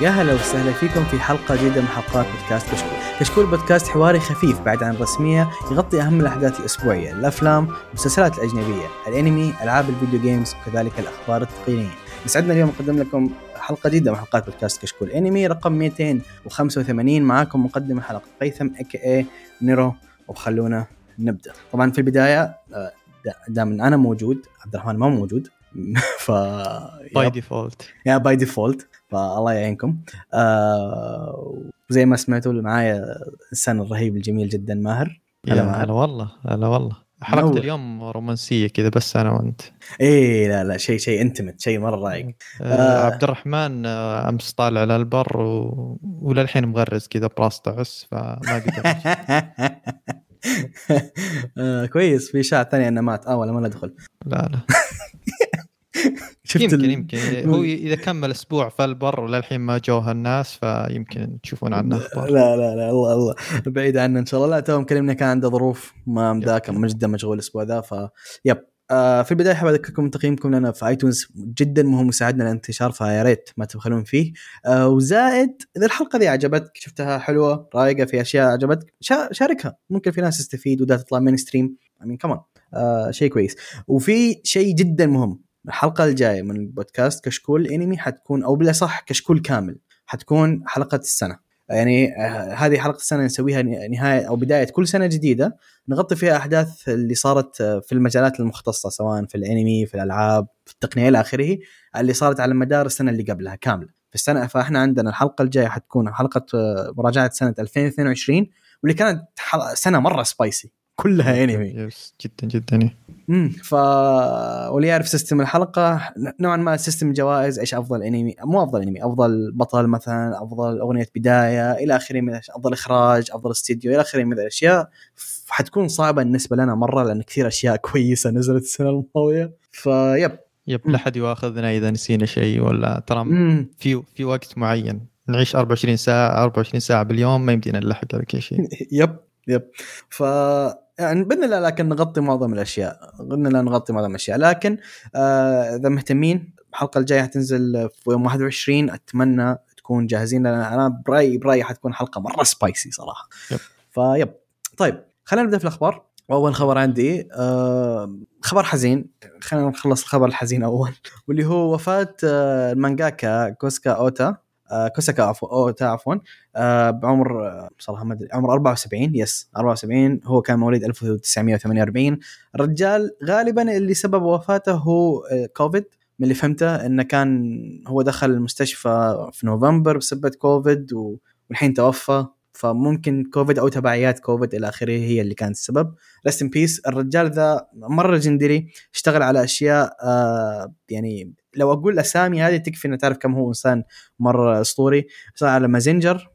يا هلا وسهلا فيكم في حلقة جديدة من حلقات بودكاست كشكول بودكاست حواري خفيف بعد عن الرسمية، يغطي أهم الأحداث الأسبوعية، الأفلام، المسلسلات الأجنبية، الأنمي، ألعاب الفيديو جيمز، وكذلك الأخبار التقنية. يسعدنا اليوم نقدم لكم حلقة جديدة من حلقات بودكاست كشكول أنمي رقم 285. معاكم مقدم الحلقة قيثم أكا نيرو، وخلونا نبدأ. طبعا في البداية دام أنا موجود عبد الرحمن ما موجود باي ديفولت فالله يعينكم. وزي ما سمعتوا معايا الإنسان الرهيب الجميل جدا ماهر. هلا والله حلقة اليوم رومانسية كذا بس أنا وأنت. إيه لا شيء انتمت، شيء مرة رايق. عبد الرحمن أمس طالع على البر وللحين مغرز كذا براس تعس فما قدر. كويس في شاعة ثانية أنه مات أولا ما ندخل. لا يمكن هو إذا كمل أسبوع في البر وللحين ما جوه الناس فيمكن تشوفون عنه أخبار. لا الله بعيد عنه إن شاء الله. لا توم كلمنا كان عنده ظروف ما مداك مجدا مشغول الأسبوع ذا فيب. في البداية حاب أذكركم تقييمكم لنا في آيتونز جدا مهم وساعدنا للانتشار فيا ريت ما تبخلون فيه. وزائد إذا الحلقة دي عجبتك شفتها حلوة رايقة في أشياء عجبتك شاركها، ممكن في ناس تستفيد وده تطلع من ستريم كمان شيء كويس. وفي شيء جدا مهم، الحلقة الجاية من بودكاست كشكول أنمي حتكون، أو بلا صح كشكول كامل، حتكون حلقة السنة. يعني هذه حلقة السنة نسويها نهاية أو بداية كل سنة جديدة، نغطي فيها أحداث اللي صارت في المجالات المختصة سواء في الأنمي في الألعاب في التقنية إلى آخره، اللي صارت على مدار السنة اللي قبلها كاملة في السنة. فإحنا عندنا الحلقة الجاية حتكون حلقة مراجعة سنة 2022 واللي كانت سنة مرة سبايسي كلها أنمي جدا. واللي يعرف سيستم الحلقة نوعا ما، سيستم جوائز، إيش أفضل أنمي، مو أفضل أنمي، أفضل بطل مثلا، أفضل أغنية بداية إلى آخره من الأشياء، أفضل إخراج، أفضل استديو إلى آخره من الأشياء. حتكون صعبة بالنسبة لنا مرة لأن كثير أشياء كويسة نزلت السنة الماضية فيب لا حد يأخذنا إذا نسينا شيء ولا ترى في وقت معين نعيش 24 ساعة باليوم ما يمدينا نلحق على كل شيء. يب يعني بإذن الله لكن نغطي معظم الأشياء، لكن إذا مهتمين الحلقة الجاية هتنزل في يوم 21، أتمنى تكون جاهزين لأن أنا برأيي حتكون حلقة مرة سبايسي صراحة. فيب طيب خلينا نبدأ في الأخبار. وأول خبر عندي خبر حزين، خلينا نخلص الخبر الحزين أول، واللي هو وفاة المانجاكا كوساكا أوتا بعمر صراحة ما أدري عمر 74. 74 هو كان مواليد 1948. الرجال غالبا اللي سبب وفاته هو كوفيد، من اللي فهمته إنه كان هو دخل المستشفى في نوفمبر بسبب كوفيد والحين توفى، فممكن كوفيد أو تبعيات كوفيد إلى آخره هي اللي كانت السبب. Rest in peace. الرجال ذا مرة جندري، اشتغل على أشياء يعني لو أقول أسامي هذه تكفي أن تعرف كم هو إنسان مرة أسطوري. اشتغل على مازنجر،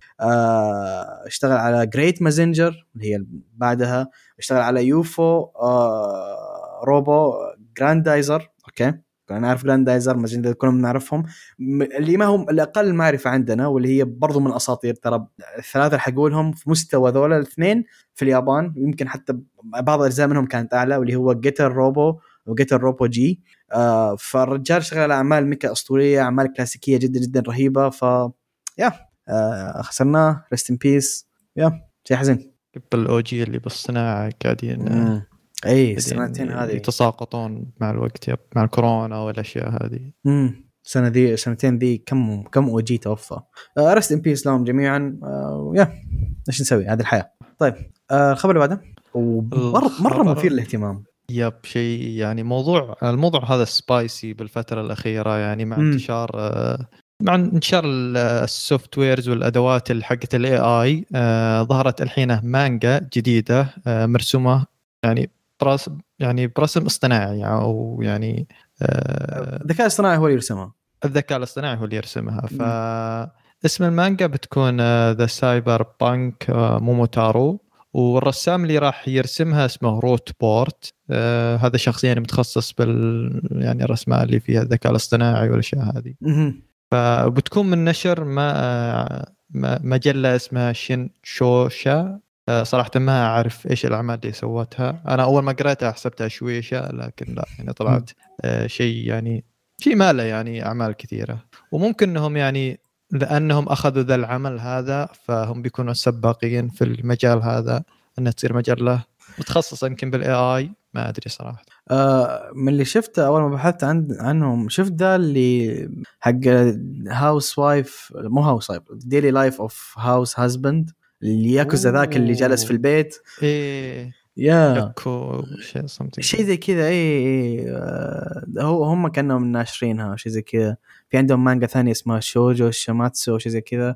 اشتغل على جريت مازنجر اللي هي بعدها، اشتغل على يوفو روبو جراندايزر. أوكي أنا أعرف جراندايزر مازنجر كلنا نعرفهم، اللي ما هم الأقل معرفة عندنا واللي هي برضو من أساطير. ترى الثلاثة حقولهم في مستوى ذولا الاثنين في اليابان، يمكن حتى بعض الأجزاء منهم كانت أعلى، واللي هو جيتر روبو وجيتر روبو جي. فالرجال شغال على أعمال ميكا أسطورية، أعمال كلاسيكية جدا جدا رهيبة. خسرناه، ريست إن بيس. شيء حزين. الأو جي اللي بالصناعة قاعدين السنتين هذه يتساقطون مع الوقت، مع الكورونا والأشياء هذه. السنة دي سنتين دي كم أو جي توفى. ريست إن بيس لهم جميعا. إيش نسوي، هذه الحياة. طيب الخبر اللي بعده مرة مثير للاهتمام. شيء يعني الموضوع هذا سبايسي بالفترة الأخيرة، يعني مع انتشار السوفت ويرز والأدوات اللي حقت ال AI. ظهرت الحين مانجا جديدة مرسومة يعني برسم اصطناعي، أو يعني الذكاء الاصطناعي هو اللي يرسمها. فاسم المانجا بتكون The Cyber Punk موموتارو، والرسام اللي راح يرسمها اسمه روت بورت. هذا شخص يعني متخصص يعني الرسمه اللي فيها الذكاء الاصطناعي والاشياء هذه. فبتكون من نشر مجله اسمها شين شوشا. صراحه ما اعرف ايش الاعمال اللي سوتها، انا اول ما قريتها حسبتها شويشه لكن لا، يعني طلعت شيء ما له يعني اعمال كثيره. وممكن انهم يعني لأنهم أخذوا ذا العمل هذا فهم بيكونوا السباقين في المجال هذا، أنها تصير مجلة متخصصة يمكن بالإي آي، ما أدري صراحة. من اللي شفته أول ما بحثت عنهم شفت ذا اللي حق هاوس وايف، مو هاوس وايف، ديلي لايف أوف هاوس هازبند، اللي ياكوزا ذاك اللي جالس في البيت. إيه يا شيء زي كذا. اي هو هم كانوا ناشرينها شيء زي كذا. في عندهم مانجا ثانيه اسمها شوجو شماتسو شيء زي كذا.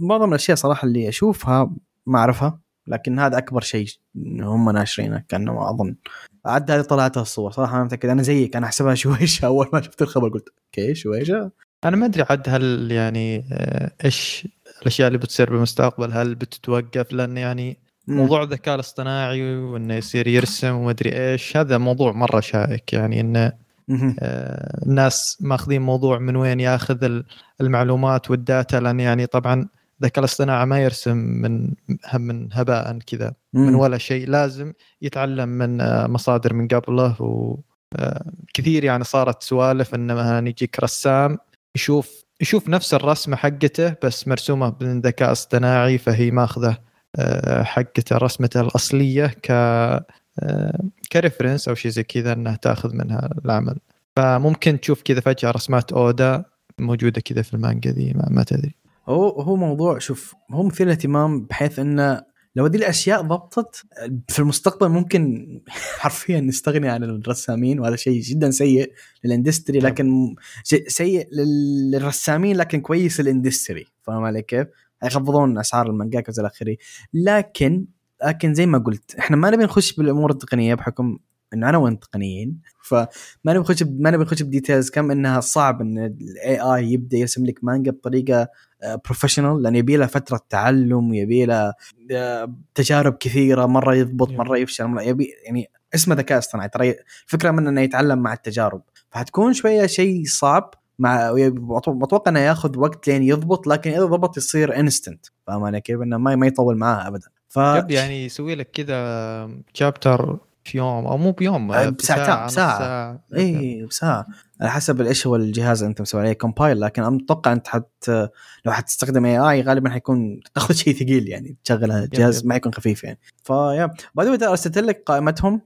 بعض من الاشياء صراحه اللي اشوفها ما اعرفها، لكن هذا اكبر شيء هم ناشرينه كانوا اظن. عاد هذه طلعتها الصور صراحه ما متاكد، انا زيك انا احسبها شويشه. اول ما شفت الخبر قلت اوكي شويشه، انا ما ادري عاد هل يعني ايش الاشياء اللي بتصير بالمستقبل، هل بتتوقف لان يعني موضوع الذكاء الاصطناعي وانه يصير يرسم وما ادري ايش، هذا موضوع مره شائك يعني انه الناس ماخذين موضوع من وين ياخذ المعلومات والداتا، لان يعني طبعا الذكاء الاصطناعي ما يرسم من هباء كذا من ولا شيء، لازم يتعلم من مصادر من قبله. وكثير يعني صارت سوالف ان مثلا يجيك رسام يشوف نفس الرسمه حقته بس مرسومه من ذكاء اصطناعي، فهي ماخذه حقته رسمته الأصلية كريفرنس أو شيء زي كذا، أنها تأخذ منها العمل. فممكن تشوف كذا فجأة رسمات أودا موجودة كذا في المانجا دي، ما تدري. هو موضوع شوف هم مثير اهتمام، بحيث أنه لو دي الأشياء ضبطت في المستقبل ممكن حرفيا نستغني عن الرسامين، وهذا شيء جدا سيء للإندستري، لكن سيء للرسامين لكن كويس للإندستري، فاهم علي كيف؟ يخفضون أسعار المانجا وزي الأخيري. لكن زي ما قلت إحنا ما نبي نخش بالأمور التقنية بحكم إن أنا وأنت تقنيين، فما نبي نخش بديتيلز كم إنها صعب إن ال AI يبدأ يرسم لك مانجا بطريقة بروفيشنال، لأن يبي له فترة تعلم ويبي له تجارب كثيرة، مرة يضبط مرة يفشل مرة يبي، يعني اسمه ذكاء اصطناعي ترى فكرة من إنه يتعلم مع التجارب، فهتكون شوية شيء صعب مع متوقع انه ياخذ وقت لين يضبط، لكن اذا ضبط يصير انستنت، فاهم انا كيف؟ انه ما يطول معاه ابدا. يعني يسوي لك كذا شابتر في يوم او مو بيوم، بساعة. اي بساعة على حسب ايش هو الجهاز انت مسوي عليه كومبايل، لكن اتوقع انت لو حتستخدم اي غالبا حيكون تاخذ شيء ثقيل، يعني تشغل جهاز ما يكون خفيف يعني. فيا بعد ارسلت لك قائمة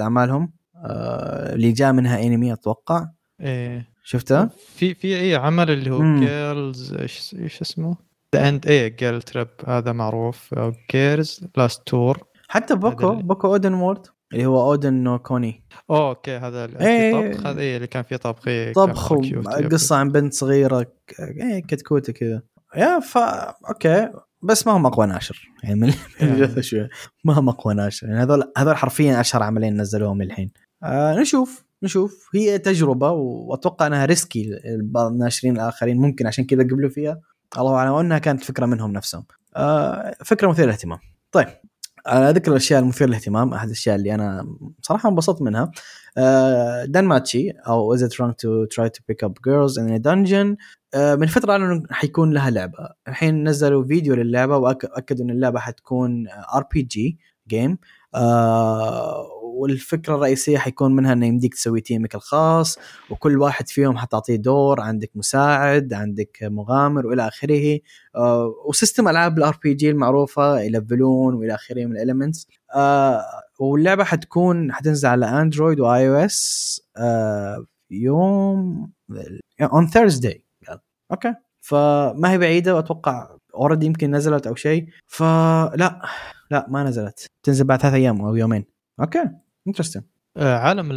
اعمالهم اللي جاء منها انمي اتوقع. ايه شفتها في اي عمل اللي هو جيرلز ايش اسمه ذا اند اي جيرل تريب، هذا معروف. جيرلز لاست تور، حتى بوكو اودن وورد اللي هو اودن نو كوني. اوكي هذا الطبخ، هذا اللي كان فيه طبخ قصه عن بنت صغيره كتكوته كذا يا اوكي، بس ما هم اقوى ناشر يعني من شويه، ما هم اقوى ناشر يعني. هذول حرفيا اشهر عملين نزلوهم الحين. نشوف هي تجربة، وأتوقع أنها ريسكي بعض الناشرين الآخرين ممكن عشان كذا قبلوا فيها، الله أعلم، وأنها كانت فكرة منهم نفسهم. فكرة مثيرة اهتمام. طيب على ذكر الأشياء المثيرة اهتمام، أحد الأشياء اللي أنا صراحة انبسطت منها دانماتشي أو Is it wrong to try to pick up girls in a dungeon. من فترة أنه حيكون لها لعبة، الحين نزلوا فيديو للعبة وأكدوا أن اللعبة حتكون RPG game. والفكرة الرئيسية حيكون منها أن يمديك تسوي تيمك الخاص، وكل واحد فيهم حتعطيه دور، عندك مساعد عندك مغامر وإلى آخره، وسيستم ألعاب الار بي جي المعروفة يلفلون وإلى آخره من الإليمنتس. واللعبة حتنزل على أندرويد وآي أو إس يوم on Thursday. أوكي فما هي بعيدة، وأتوقع أوردي يمكن نزلت أو شيء، فلا ما نزلت، تنزل بعد 3 أيام أو يومين. اوكي انترستين. عالم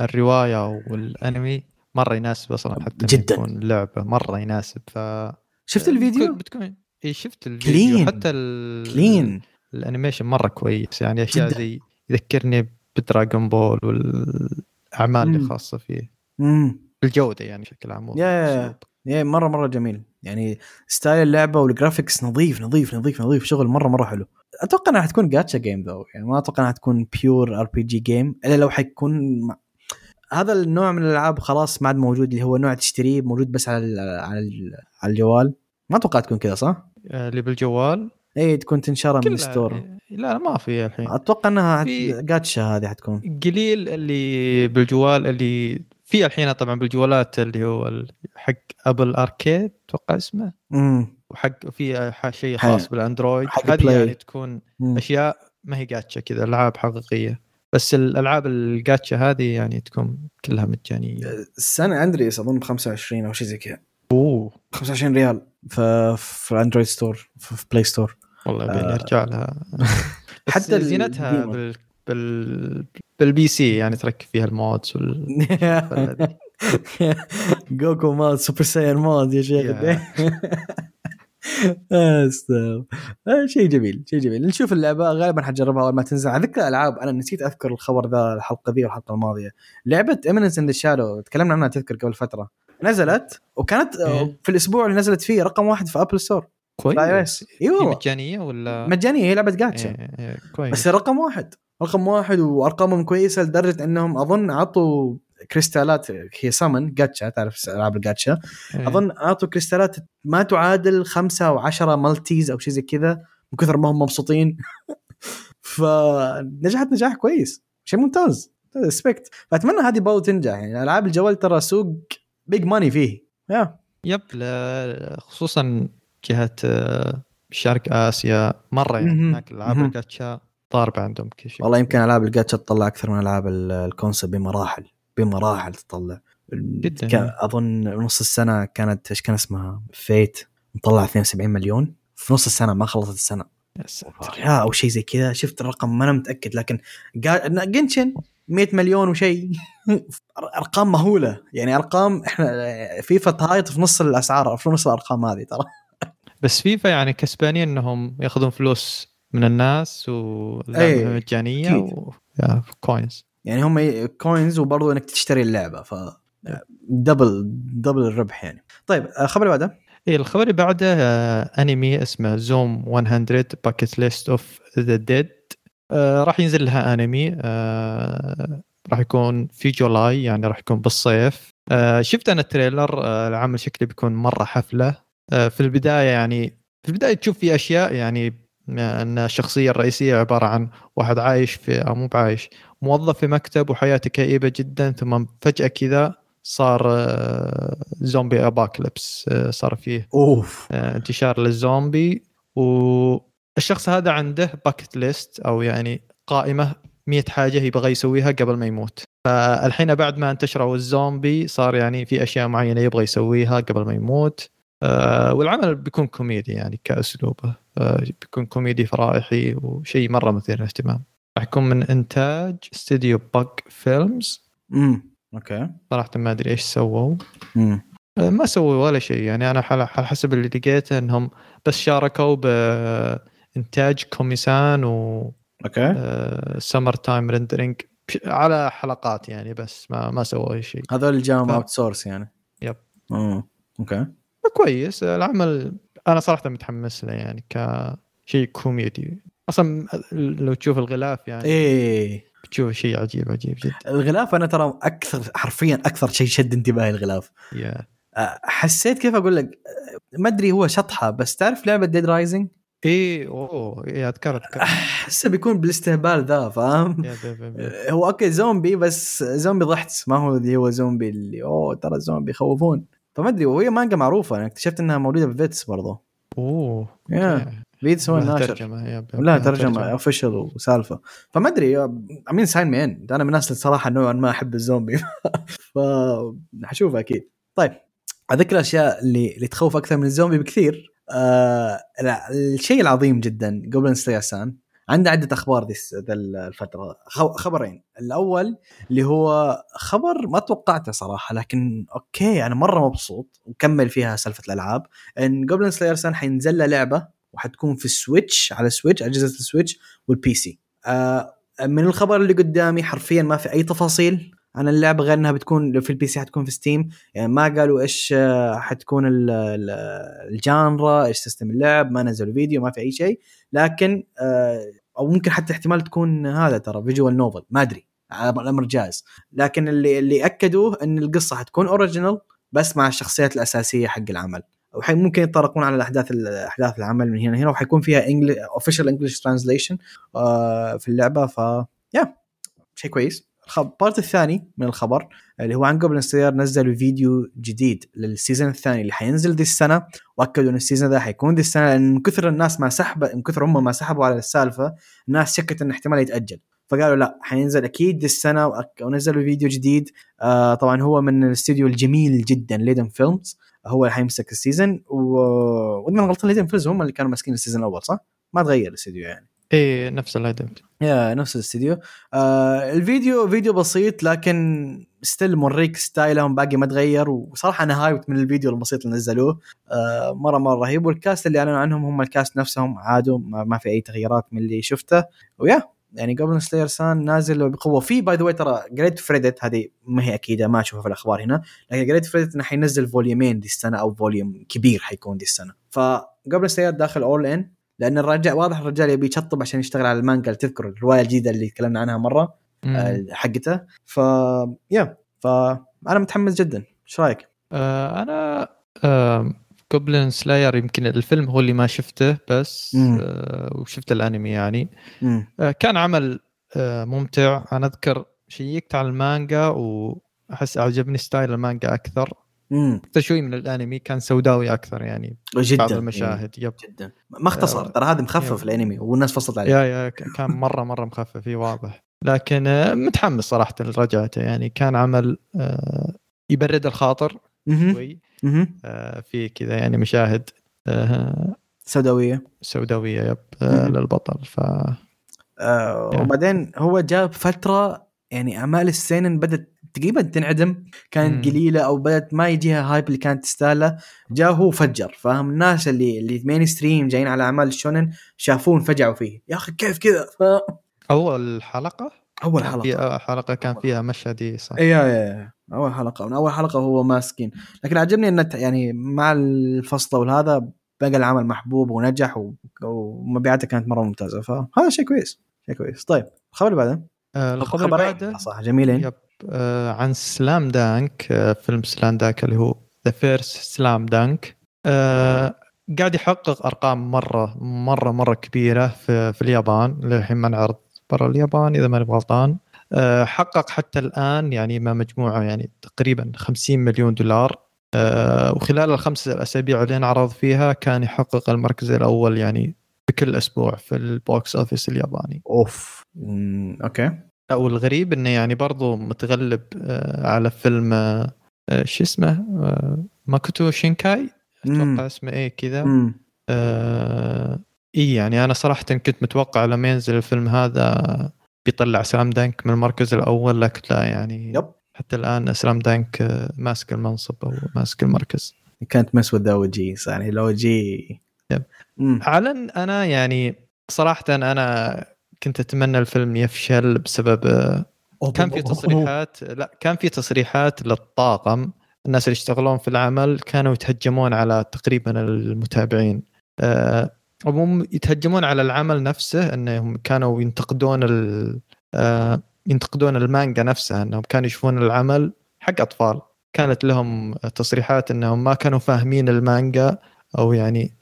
الروايه والانمي مره يناسب اصلا، حتى تكون لعبه مره يناسب. شفت الفيديو بتكون شفت الفيديو كلين. حتى كلين الانيميشن مره كويس، يعني اشياء زي يذكرني بدراغون بول والاعمال اللي خاصه فيه الجوده يعني بشكل عام. يا مره جميل يعني، ستايل اللعبه والجرافيكس نظيف، شغل مره حلو. اتوقع انها حتكون جاتشا جيم ذو، يعني ما اتوقع انها حتكون بيور ار بي جي جيم، الا لو حيكون هذا النوع من الالعاب خلاص ما عاد موجود، اللي هو نوع تشتريه موجود بس على الجوال. ما اتوقع تكون كذا صح اللي بالجوال، اي تكون تنشرها من الستور. لا ما في الحين، اتوقع انها جاتشا هذه حتكون قليل اللي بالجوال، اللي في الحين طبعا بالجوالات اللي هو حق ابل اركيد اتوقع اسمه وحق وفي شيء خاص بالاندرويد هذه يعني تكون اشياء ما هي جاتشا كذا العاب حقيقيه بس الالعاب الجاتشا هذه يعني تكون كلها مجانيه. السنه اندريس اظن 25 او شيء زي كذا اوه 25 ريال في الاندرويد ستور في بلاي ستور والله بنرجع لها حتى زينتها بالبي سي يعني تركب فيها المودز جوكو مود سوبر ساير مود يا شيخ استاذ شيء جميل شيء جميل. نشوف اللعبه غالبا حنجربها اول ما تنزل. على ذكر الالعاب انا نسيت اذكر الخبر ذا الحلقه ذي والحلقه الماضيه لعبه Eminence in the Shadow تكلمنا عنها تذكر قبل فتره نزلت وكانت في الاسبوع اللي نزلت فيه رقم 1 في ابل ستور كويس. ايوه مجانيه ولا مجانيه هي لعبه جاتشا كويس بس رقم واحد وارقامهم كويسه لدرجه انهم اظن عطوا كريستالات هي سامن جاتشا تعرف العاب الجاتشا اظن عطوا كريستالات ما تعادل 5 و10 مالتيز او شيء زي كذا من كثر ما هم مبسوطين فنجحت نجاح كويس شيء ممتاز سبكت. فاتمنى هذه برضو تنجح يعني العاب الجوال ترى سوق بيج ماني فيه يب خصوصا جهات شرق آسيا مرة يعني هناك العاب الجاتشا ضاربة عندهم كشي والله يمكن العاب الجاتشا تطلع أكثر من العاب الكونسب بمراحل تطلع أظن نص السنة كانت إيش كان اسمها فيت مطلع 72 مليون في نص السنة ما خلصت السنة أو شيء زي كذا شفت الرقم ما أنا متأكد لكن جنشن 100 مليون وشيء أرقام مهولة يعني أرقام إحنا فيفا تهايط في نص الأسعار في نص الأرقام هذه ترى بس فيفا يعني كسبانين انهم ياخذون فلوس من الناس واللعبه مجانيه وكوينز يعني هم كوينز وبرضه انك تشتري اللعبه ف دبل الربح يعني. طيب الخبر اللي بعده انمي اسمه زوم 100 Bucket List of the Dead راح ينزل لها انمي راح يكون في جولاي يعني راح يكون بالصيف. شفت انا التريلر العمل شكله بيكون مره حفله. في البداية تشوف في أشياء يعني أن الشخصية الرئيسية عبارة عن واحد عايش في أو مو بعايش موظف في مكتب وحياته كئيبة جدا ثم فجأة كذا صار زومبي أباكليبس صار فيه انتشار للزومبي والشخص هذا عنده باكت ليست أو يعني قائمة 100 حاجة يبغى يسويها قبل ما يموت. فالحين بعد ما انتشروا الزومبي صار يعني في أشياء معينة يبغى يسويها قبل ما يموت والعمل بيكون كوميدي يعني كأسلوبه بيكون كوميدي فرائحي وشيء مرة مثير للاهتمام. راح يكون من إنتاج استديو باك فيلمز. أوكي. صراحة ما أدري إيش سووا. ما سووا ولا شيء يعني أنا حسب اللي لقيته إنهم بس شاركوا بإنتاج كوميسان و. سمر تايم رندرينج على حلقات يعني بس ما سووا أي شيء. هذول الجام أوت سورس يعني. يب. أوكي. كويس العمل أنا صراحة متحمس له يعني كشيء كوميدي أصلا لو تشوف الغلاف يعني بتشوف شيء عجيب جدا. الغلاف أنا ترى حرفيا أكثر شيء شد انتباهي الغلاف حسيت كيف أقول لك ما أدري هو شطحة بس تعرف لعبة ديد رايزنج أتكرر حسب بيكون بالاستهبال ذا فاهم هو أوكي زومبي بس زومبي ضحت ما هو اللي هو زومبي اللي ترى الزومبي يخوفون فما أدري وهي مانجا معروفة أنا اكتشفت أنها مولودة بفيتس برضو فيتس هو الناشر ولا ترجمة أوفيشل وسالفة فما أدري أمين ساين مين أنا من الناس الصراحة نوعا ما أحب الزومبي فحشوفها أكيد. طيب أذكر الأشياء اللي تخوف أكثر من الزومبي بكثير الشيء العظيم جدا Goblin Slayer عنده عدة أخبار ذي الفترة خبرين. الأول اللي هو خبر ما توقعته صراحة لكن أوكي أنا مرة مبسوط وكمل فيها سلفة الألعاب إن Goblin Slayer حينزل له لعبة وحتكون في السويتش على سويتش أجهزة السويتش والبي سي. من الخبر اللي قدامي حرفيا ما في أي تفاصيل عن اللعبة غير أنها بتكون في البي سي حتكون في ستيم يعني ما قالوا إيش حتكون الجانرا إيش سيستم اللعب ما نزلوا فيديو ما في أي شيء لكن أو ممكن حتى احتمال تكون هذا ترى فيجوال نوفل ما أدري الأمر جاهز لكن اللي أكدوه أن القصة حتكون أوريجينال بس مع الشخصيات الأساسية حق العمل وممكن يتطرقون على الأحداث العمل من هنا لهنا وحيكون فيها official English translation في اللعبة شيء كويس البارت الثاني من الخبر اللي هو عن Goblin Slayer نزلوا فيديو جديد للسيزن الثاني اللي حينزل دي السنة، وأكدوا إن السيزن ده حيكون دي السنة، لأن من كثر الناس ما سحبوا، من كثر هم ما سحبوا على السالفة الناس شكت إن احتمال يتأجل، فقالوا لا حينزل أكيد دي السنة، ونزلوا فيديو جديد. طبعا هو من الاستوديو الجميل جدا ليدن فيلمز، هو اللي حيمسك السيزن، وإذا ما غلطت ليدن فيلمز هم اللي كانوا ماسكين السيزن الأول صح؟ ما تغير الاستوديو يعني. ايه نفس الهدف يا نفس الاستديو. الفيديو فيديو بسيط لكن ستيل موريك ستايلهم باقي ما تغير، وصراحه انا هايبت من الفيديو البسيط اللي نزلوه، مره رهيب. والكاست اللي اعلنوا عنهم هم الكاست نفسهم عادوا، ما في اي تغييرات من اللي شفته. ويا يعني Goblin Slayer سان نازل بقوه. في باي ذا واي ترى قريت فريدت، هذه ما هي اكيده ما اشوفها في الاخبار هنا، لكن قريت فريدت انه حينزل فوليومين دي السنه، او فوليوم كبير حيكون دي السنه. ف Goblin Slayer داخل اول ان، لأن الرجال واضح الرجال يبي يشطب عشان يشتغل على المانجا، تذكر الرواية الجديدة اللي تكلمنا عنها مرة حقتها. فأنا متحمس جدا. إيش رأيك؟ أنا Goblin Slayer يمكن الفيلم هو اللي ما شفته بس، وشفت الأنمي يعني. كان عمل ممتع. أنا أذكر شيكت على المانجا وأحس أعجبني ستايل المانجا أكثر. شوي من الانمي كان سوداوي اكثر يعني بعض المشاهد جدا ما اختصر ترى، هذا مخفف الانمي والناس فصلت عليه كان مره مخفف واضح، لكن متحمس صراحه لرجعته. يعني كان عمل يبرد الخاطر شوي، في كذا يعني مشاهد سوداويه للبطل. ف وبعدين هو جاب فتره يعني اعمال السينن بدت تقريبا تنعدم، كانت قليله او بدت ما يجيها هايب اللي كانت تستاهله. جاء هو فجر، فاهم؟ الناس اللي مين ستريم جايين على اعمال الشونن شافوه فجعوا فيه، يا اخي كيف كذا. اول حلقه كان فيها مشهد صح اول حلقه هو ماسكين، لكن عجبني انه يعني مع الفصله والهذا بقى العمل محبوب ونجح، ومبيعاته كانت مره ممتازه، فهذا شيء كويس طيب الخبر اللي بعده، الخبر صح جميلين. عن سلام دانك، فيلم سلام دانك اللي هو The First Slam Dunk، قاعد يحقق أرقام مرة كبيرة في اليابان للحين، ما نعرض برا اليابان إذا ما نبغى غلطان. حقق حتى الآن يعني ما مجموعة يعني تقريبا $50 مليون، وخلال ال5 أسابيع اللي انعرض فيها كان يحقق المركز الأول يعني بكل أسبوع في البوكس أوفيس الياباني. أوف أوكي. والغريب انه يعني برضو متغلب على فيلم شو اسمه ماكوتو شينكاي، اتوقع اسمه ايه كذا. ايه يعني انا صراحة كنت متوقع لما ينزل الفيلم هذا بيطلع سلام دانك من المركز الاول، لكن لا يعني حتى الان سلام دانك ماسك المنصب او ماسك المركز. كانت مسودة وجي يعني لو جي علن. انا يعني صراحة انا كنت أتمنى الفيلم يفشل بسبب كان في تصريحات، لا كان في تصريحات للطاقم، الناس اللي يشتغلون في العمل كانوا يتهجمون على تقريبا المتابعين، هم يتهجمون على العمل نفسه، أنهم كانوا ينتقدون المانجا نفسها، أنهم كانوا يشوفون العمل حق أطفال. كانت لهم تصريحات أنهم ما كانوا فاهمين المانجا، أو يعني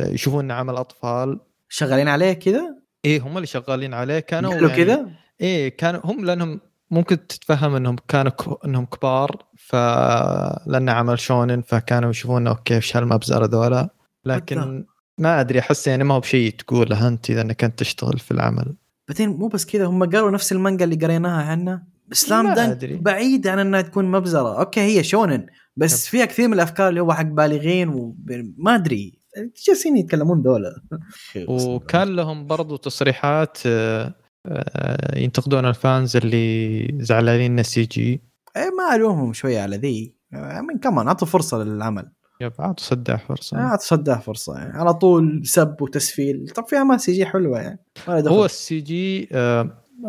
يشوفون عمل أطفال شغالين عليه كده. ايه هم اللي شغالين عليه كانوا يعني كده، ايه كانوا هم، لانهم ممكن تتفهم انهم كانوا انهم كبار، فلان عمل شونن فكانوا يشوفون اوكي ايش هالمبزره ذولا، لكن ما ادري احس يعني ما هو بشيء تقوله انت اذا انك كنت تشتغل في العمل. بعدين مو بس كده، هم قالوا نفس المانجا اللي قريناها عنا اسلام دانك بعيد عن انها تكون مبزره، اوكي هي شونن بس فيها كثير من الافكار اللي هو حق بالغين، وما ادري جالسين يتكلمون دولة. وكان لهم برضو تصريحات ينتقدون الفانز اللي زعلانين السيجي، ما ألومهم شوية على ذي، من كمان عطوا فرصة للعمل، عطوا صدّح فرصة يعني على طول سب وتسفيل. طب فيها ما سيجي حلوة يعني، هو السيجي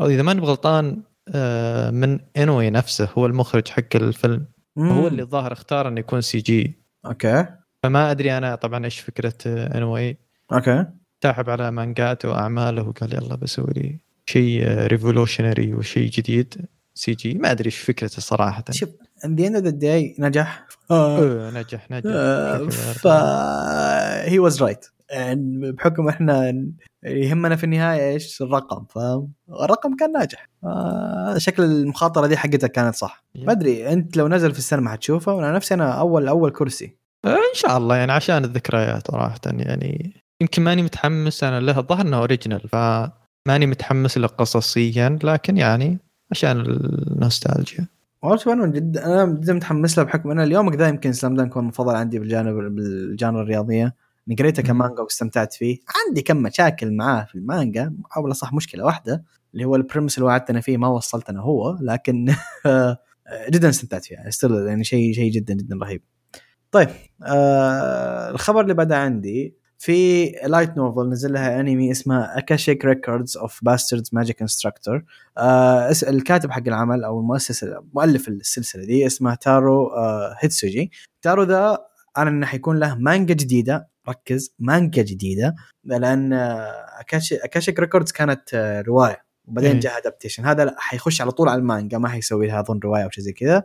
إذا ما نبغى غلطان من إنوي نفسه، هو المخرج حق الفيلم، هو اللي ظاهر اختار أن يكون سيجي. أوكي. فما أدري أنا طبعًا إيش فكرة إنوي. أوكي. تاحب على مانجات وأعماله وقال يلا بسوي لي شيء ريفولوشنري وشيء جديد سي جي، ما أدري إيش فكرته صراحة. شوف عندي أنا ذا نجح. نجح. فا he was right يعني بحكم احنا يهمنا في النهاية ايش الرقم، فالرقم كان ناجح. شكل المخاطرة دي حقتها كانت صح. ما ادري انت لو نزل في السينما حتشوفه، وانا نفسي انا اول كرسي ان شاء الله يعني عشان الذكريات صراحة. يعني يمكن ماني متحمس انا لها، الظهر انه اوريجينال فماني متحمس له قصصيا، لكن يعني عشان النوستالجيا. وعارف انا جدا متحمس له بحكم انا اليوم كذا يمكن سلام دانك هو المفضل عندي بالجانب الرياضيه. انا قريته كمانجا واستمتعت فيه. عندي كم مشاكل معاه في المانجا، او صح مشكله واحده اللي هو البريمس اللي وعدتنا فيه ما وصلتنا هو، لكن جدا استمتعت فيه يعني شيء جدا رهيب. طيب الخبر اللي بعده عندي في لايت نوفل نزل لها انمي اسمها Akashic Records of Bastard Magic Instructor. الكاتب حق العمل او المؤسس مؤلف السلسله دي اسمه تارو هيتسوجي. تارو ذا انا انه حيكون له مانجا جديده، ركز مانجا جديده، لان Akashic Records كانت روايه وبعدين جاء ادابتيشن. هذا حيخش على طول على المانجا، ما حيسوي لها اظن روايه او شيء زي كذا.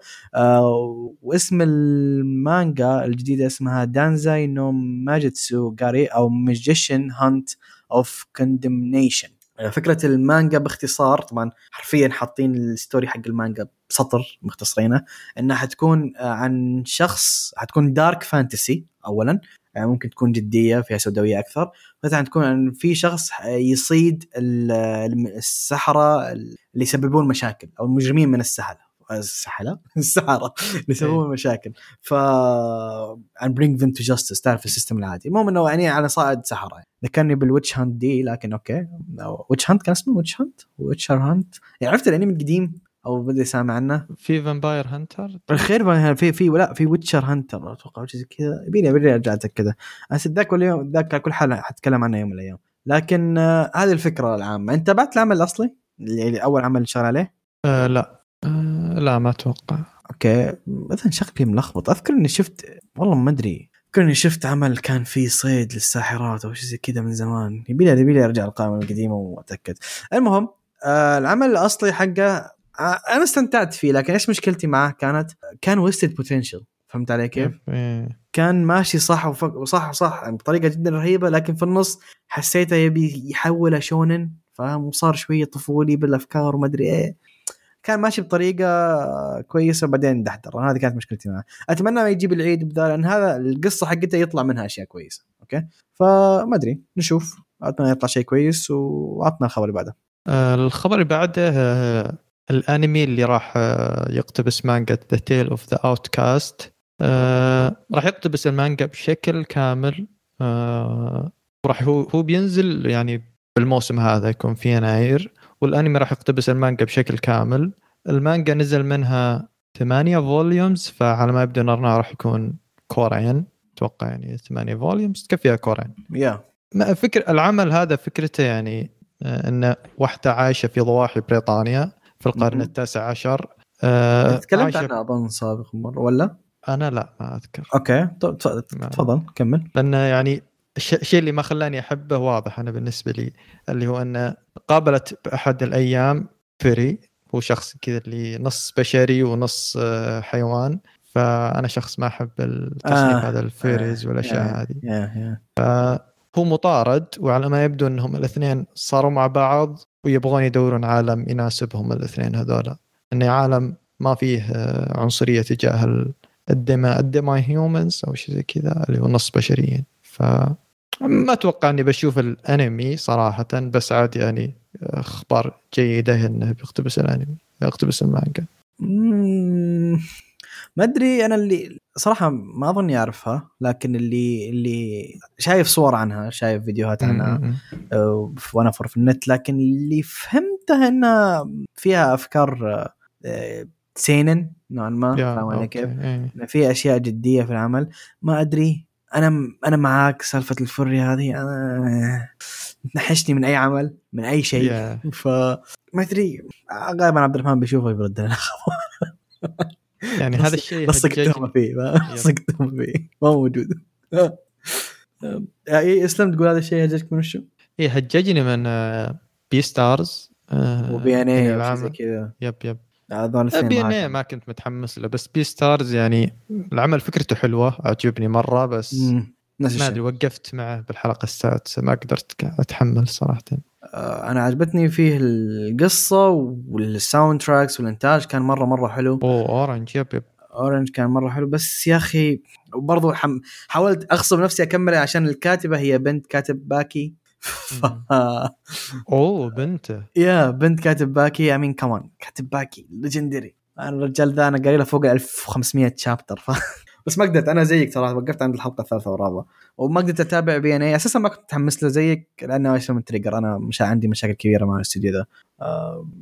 واسم المانجا الجديده اسمها دانزا نوم ماجيتسو غاري او ماجيشن هانت اوف كوندمنيشن. فكره المانجا باختصار، طبعا حرفيا حاطين الستوري حق المانجا بسطر مختصرينه، انها حتكون عن شخص، حتكون دارك فانتسي اولا، يعني ممكن تكون جدية فيها سوداوية أكثر، مثلا تكون أن في شخص يصيد السحرة اللي يسببون مشاكل أو المجرمين من السحرة اللي يسببون مشاكل، and bring them to justice. تعرف السيستم العادي. المهم إنه يعني على صائد سحرة، ذكرني بالويتش هانت دي، لكن أوكي ويتش هانت كان اسمه ويتش هانت ويتشر هانت، يعني عرفت الأنمي القديم او بدي سامع عنه في فامباير هانتر الخير في ولا في ويتشر هانتر اتوقع شيء كذا، يبيني ارجع اتاكد اسدك ولا يوم ذاك كل حلقه حتكلم عنها يوم من الايام. لكن هذه الفكره العامه. انت بعت العمل الاصلي اللي اول عمل شغال عليه؟ لا ما اتوقع. اوكي مثلا شكلي ملخبط، اذكر اني شفت والله ما ادري، كني شفت عمل كان فيه صيد للساحرات او شيء زي كذا من زمان، يبيني ارجع القائمه القديمه واتاكد. المهم العمل الاصلي حقه انا استمتعت فيه، لكن ايش مشكلتي معه؟ كان ويستد بوتنشل، فهمت علي كيف؟ كان ماشي صح وصح بطريقه جدا رهيبه، لكن في النص حسيته يبي يحوله شونن، فاهم، وصار شويه طفولي بالافكار وما ادري ايه. كان ماشي بطريقه كويسه بعدين دحدر، هذه كانت مشكلتي معه. اتمنى ما يجيب العيد بذا، لان هذا القصه حقته يطلع منها اشياء كويسه. اوكي فما ادري، نشوف، اتمنى يطلع شيء كويس. واعطنا الخبر اللي بعده. الخبر اللي بعده الانمي اللي راح يقتبس مانجا The Tale of the Outcast. راح يقتبس المانجا بشكل كامل، راح هو بينزل يعني بالموسم هذا، يكون في يناير، والانمي راح يقتبس المانجا بشكل كامل. المانجا نزل منها 8 فوليومز، فعلى ما يبدو انه راح يكون كورين، اتوقع يعني 8 فوليومز تكفيها كورين. ما فكر العمل هذا؟ فكرته يعني ان واحده عايشه في ضواحي بريطانيا في القرن التاسع عشر. تكلمت عنها أظن سابق مرة ولا؟ أنا لا ما أذكر. أوكي تفضل كمل. لأن يعني الشيء اللي ما خلاني أحبه واضح أنا بالنسبة لي، اللي هو أن قابلت بأحد الأيام فيري، هو شخص كذا اللي نص بشري ونص حيوان، فأنا شخص ما أحب التصنيف هذا الفيريز والأشياء هذه. فهو مطارد، وعلى ما يبدو أنهم الاثنين صاروا مع بعض ويبغون يدورون عالم يناسبهم الاثنين هذولا، إن عالم ما فيه عنصرية تجاه الدماء هيومنز أو شيء زي كذا، اللي هو نص بشريين. فما أتوقع إني بشوف الأنمي صراحة، بس عادي يعني أخبار جيدة إنه بيقتبس الأنمي، بيقتبس المانجا. ما أدري، أنا اللي صراحة ما أظن يعرفها، لكن اللي شايف صور عنها، شايف فيديوهات عنها وأنا في النت، لكن اللي فهمته إنها فيها أفكار سينن نوعا ما، فاهم كيف؟ في أشياء جدية في العمل. ما أدري، أنا معاك سالفة الفري هذه، أنا نحشني من أي عمل، من أي شيء. فما أدري، غالبا عبد الرحمن بيشوفه يبرد لنا. يعني هذا الشيء لصقتهم فيه ما موجود. اي اسلام تقول هذا الشيء هججك من شو؟ اي هججني من بي ستارز وبي ان اي وشي كذا. يب بي ان اي ما كنت متحمس له، بس بي ستارز يعني العمل فكرته حلوة، عجبني مرة، بس ما أدري وقفت معه بالحلقة السادسة ما قدرت أتحمل صراحة. أنا عجبتني فيه القصة والساوند تراكس والإنتاج كان مرة مرة حلو. أورنج يب أورنج كان مرة حلو بس يا أخي برضو حاولت أغصب نفسي أكمله عشان الكاتبة هي بنت كاتب باكي بنته يا بنت كاتب باكي أمين كمان كاتب باكي ليجندري. الرجال ذا أنا قاري له فوق 1500 شابتر بس ما قدرت. أنا زيك صراحة وقفت عند الحلقة الثالثة والرابعة وما قدرت أتابع بي إن إيه أساسا ما كنت متحمس له زيك لأنه أشياء من تريجر أنا مش عندي مشاكل كبيرة مع الاستوديو ذا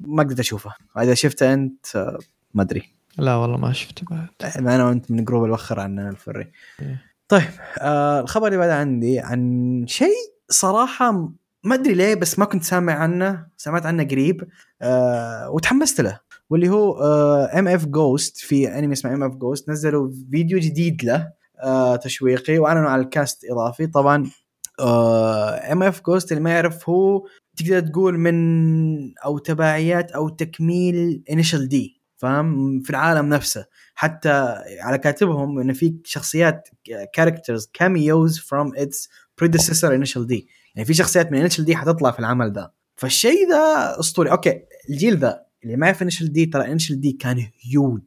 ما قدرت أشوفه. إذا شفته أنت ما أدري. لا والله ما شفته بعد أنا وأنت من جروب الوخر عننا الفري. طيب الخبر اللي بعد عندي عن شيء صراحة ما أدري ليه بس ما كنت سامع عنه سمعت عنه قريب وتحمست له واللي هو MF Ghost في أنمي اسمه MF Ghost نزلوا فيديو جديد له تشويقي وأعلنوا على الكاست إضافي طبعا. MF Ghost اللي ما يعرف هو تقدر تقول من أو تبعيات أو تكميل Initial D فهم في العالم نفسه حتى على كاتبهم إنه في شخصيات characters cameos from its predecessor Initial D يعني في شخصيات من Initial D حتطلع في العمل ده فالشيء ده أسطوري. أوكي الجيل ده اللي ما يعرف Initial D ترى Initial D كان هيوج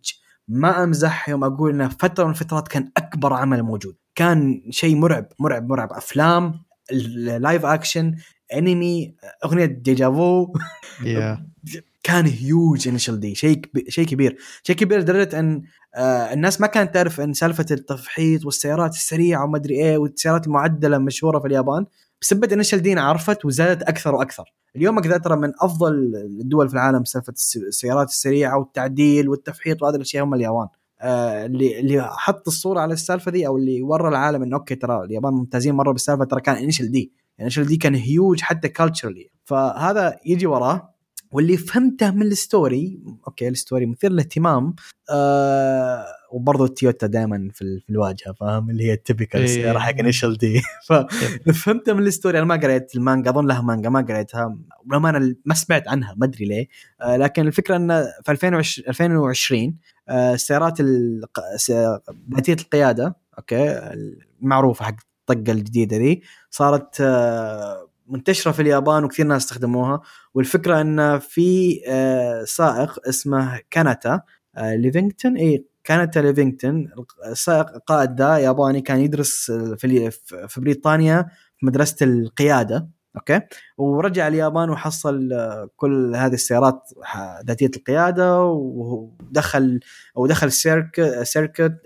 ما أمزح يوم أقول إنه فترة من الفترات كان أكبر عمل موجود كان شيء مرعب مرعب مرعب أفلام لايف أكشن أنمي أغنية ديجافو كان هيوج Initial D شيء كبير شيء كبير لدرجة أن الناس ما كانت تعرف أن سالفة التفحيط والسيارات السريعة وما أدري إيه والسيارات المعدلة مشهورة في اليابان بسبب Initial D عرفت وزادت أكثر وأكثر. اليوم كذا ترى من أفضل الدول في العالم سالفة السيارات السريعة والتعديل والتفحيط وهذا الأشياء هم اليابان. اللي حط الصورة على السالفة دي أو اللي ورى العالم إنه أوكي ترى اليابان ممتازين مرة بالسالفة ترى كان Initial D يعني Initial D كان هيوج حتى culturally فهذا يجي وراه. واللي فهمته من الستوري أوكي الستوري مثير للاهتمام وبرضو التيوتا دائما في الواجهة فاهم اللي هي التبكة السيارة حق Initial D ففهمته من الستوري. أنا ما قريت المانجا أظن لها مانجا ما قريتها ولما أنا ما سمعت عنها ما أدري ليه لكن الفكرة أن في 2020 السيارات ذاتية القيادة أوكي المعروفة حق الطقة الجديدة دي صارت منتشرة في اليابان وكثير ناس استخدموها. والفكرة أن في سائق اسمه كاناتا ليفينغتون كاناتا ليفينغتون السائق قائد دا ياباني كان يدرس في بريطانيا في مدرسة القيادة أوكي ورجع اليابان وحصل كل هذه السيارات ذاتية القيادة ودخل سيركت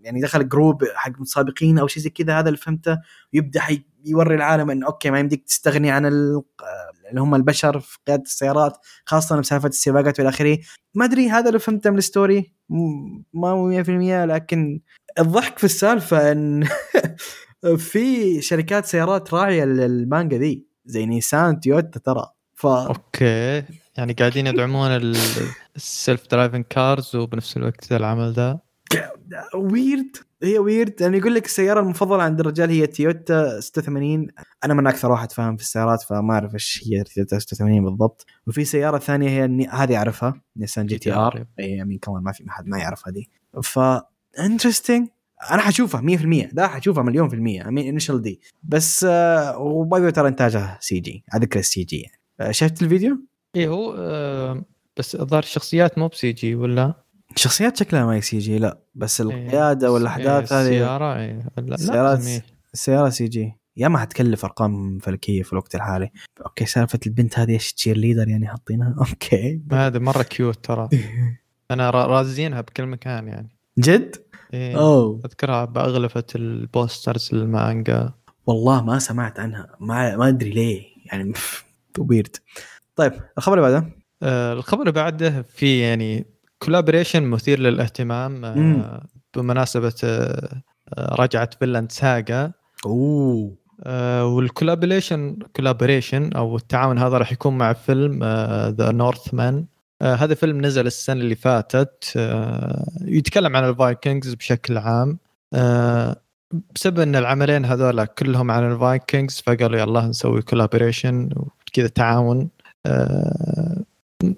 يعني دخل جروب حق متسابقين أو شيء زي كذا هذا اللي فهمته ويبدأ يوري العالم أن أوكي ما يمديك تستغني عن اللي هم البشر في قيادة السيارات خاصة بسالفة السباقات والآخري ما أدري هذا اللي فهمته من الستوري ما 100% لكن الضحك في السالفة أن في شركات سيارات راعية للمانجا دي زي نيسان تويوتا ترى أوكي يعني قاعدين يدعمون السلف درايفنج كارز وبنفس الوقت العمل ده ويرد هي ويرد يعني يقول لك السيارة المفضلة عند الرجال هي تويوتا 86 أنا من أكثر واحد فاهم في السيارات فما أعرف إيش هي تويوتا 86 بالضبط. وفي سيارة ثانية هي هذه أعرفها نيسان GTR أي مين كمان ما في أحد ما يعرف هذه فإنترستينج أنا حشوفه 100% ده حشوفه 100% Initial D بس وبايو ترى إنتاجه CG أذكر CG يعني شفت الفيديو إيه هو بس ظهر الشخصيات مو بسي جي ولا شخصيات شكلها ما سي جي لا بس القيادة والأحداث هذه السيارة السيارة سي جي يا ما هتكلف أرقام فلكية في الوقت الحالي. أوكي سالفة البنت هذه إيش تشير ليدر يعني حطينها أوكي هذا مرة كيوت ترى أنا رازينها بكل مكان يعني جد أذكرها بأغلفة البوسترز المانجا والله ما سمعت عنها ما أدري ليه يعني وبيرد. طيب الخبر اللي بعده في يعني كولابوريشن مثير للاهتمام بمناسبة رجعة فينلاند ساغا والكولابوريشن أو التعاون هذا راح يكون مع فيلم The Northman. هذا فيلم نزل السنة اللي فاتت يتكلم عن الفايكنجز بشكل عام بسبب أن العملين هذولا كلهم عن الفايكنجز فقالوا يلا نسوي كولابوريشن وكذا تعاون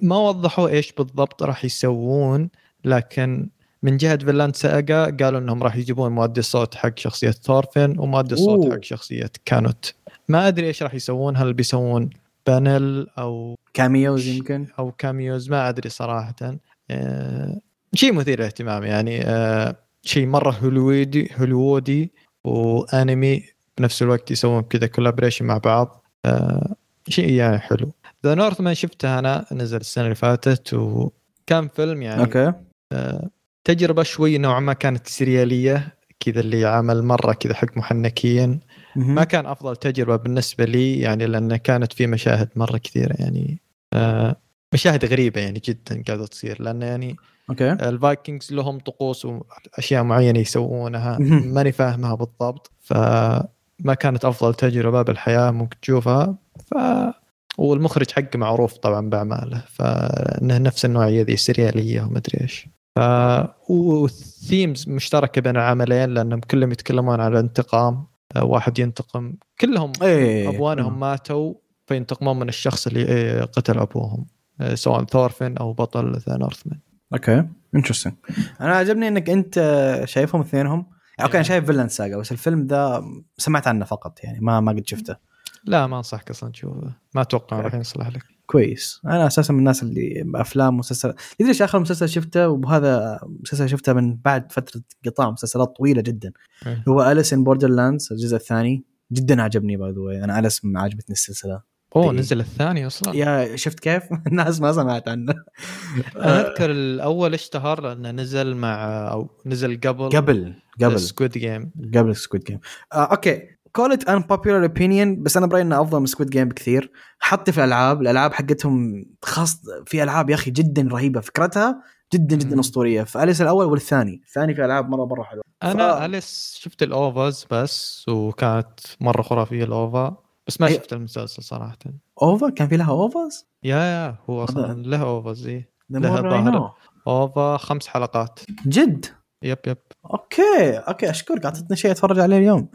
ما وضحوا إيش بالضبط راح يسوون لكن من جهة فينلاند ساغا قالوا انهم راح يجيبون مؤدي الصوت حق شخصية ثورفين ومؤدي الصوت حق شخصية كانوت. ما ادري ايش راح يسوون، هل بيسوون بانل او كاميوز يمكن او كاميوز، ما ادري صراحة. شيء مثير اهتمام يعني، شيء مرة هوليوودي وانمي بنفس الوقت، يسوون كذا كولابريشن مع بعض، شيء يعني حلو. The Northman شفته أنا، نزل السنة اللي فاتت وكان فيلم يعني أوكي. تجربة شوي نوعا ما كانت سريالية كذا، اللي عمل مرة كذا حق محنكيين، ما كان أفضل تجربة بالنسبة لي يعني، لأن كانت في مشاهد مرة كثيرة يعني، مشاهد غريبة يعني جدا قاعدة تصير، لأن يعني الفايكنجز لهم طقوس وأشياء معينة يسوونها ماني فاهمها بالضبط، فما كانت أفضل تجربة بالحياة ممكن تشوفها. والمخرج حقه معروف طبعا بأعماله، فانه نفس النوعيه ذي سرياليه وما ادري ايش، والثيمز مشتركه بين العملين لانهم كلهم يتكلمون على الانتقام، واحد ينتقم، كلهم ابوانهم ماتوا فينتقمون من الشخص اللي قتل ابوهم، سواء ثورفين او بطل ذا نورثمان. اوكي انترستينج. انا عجبني انك انت شايفهم اثنينهم. اوكي انا شايف فينلاند ساغا بس الفيلم ذا سمعت عنه فقط يعني، ما قد شفته. لا ما أنصحك أصلاً تشوفه، ما أتوقع راح يصلح لك كويس. أنا أساساً من الناس اللي بأفلام مسلسل، ليش آخر مسلسل شفته، وبهذا مسلسل شفته من بعد فترة قطاع مسلسلات طويلة جدا، هو أليس إن بوردرلاندز الجزء الثاني، جدا عجبني باي ذا واي. أنا أليس عجبتني السلسلة. أوه نزل الثاني أصلاً؟ يا شفت كيف الناس ما سمعت عنه. أنا أذكر الأول اشتهر لأنه نزل مع أو نزل قبل سكويد جيم. أوكي call it unpopular opinion، بس أنا برأيي إنه أفضل من سكويد جيم بكثير. حطي في الألعاب حقتهم، خاص في ألعاب يا أخي جدا رهيبة، فكرتها جدا جدا أسطورية. فأليس الأول والثاني في ألعاب مرة حلوة. أنا أليس شفت الأوفاز بس، وكانت مرة خرافية الأوفا، بس ما شفت المسلسل صراحة. أوفا كان في لها أوفاز؟ يا هو أصلا له أوفاز، لها ظاهرة أوفا 5 حلقات جد. يب اوكي اشكرك، اعطيتني شيء اتفرج عليه اليوم.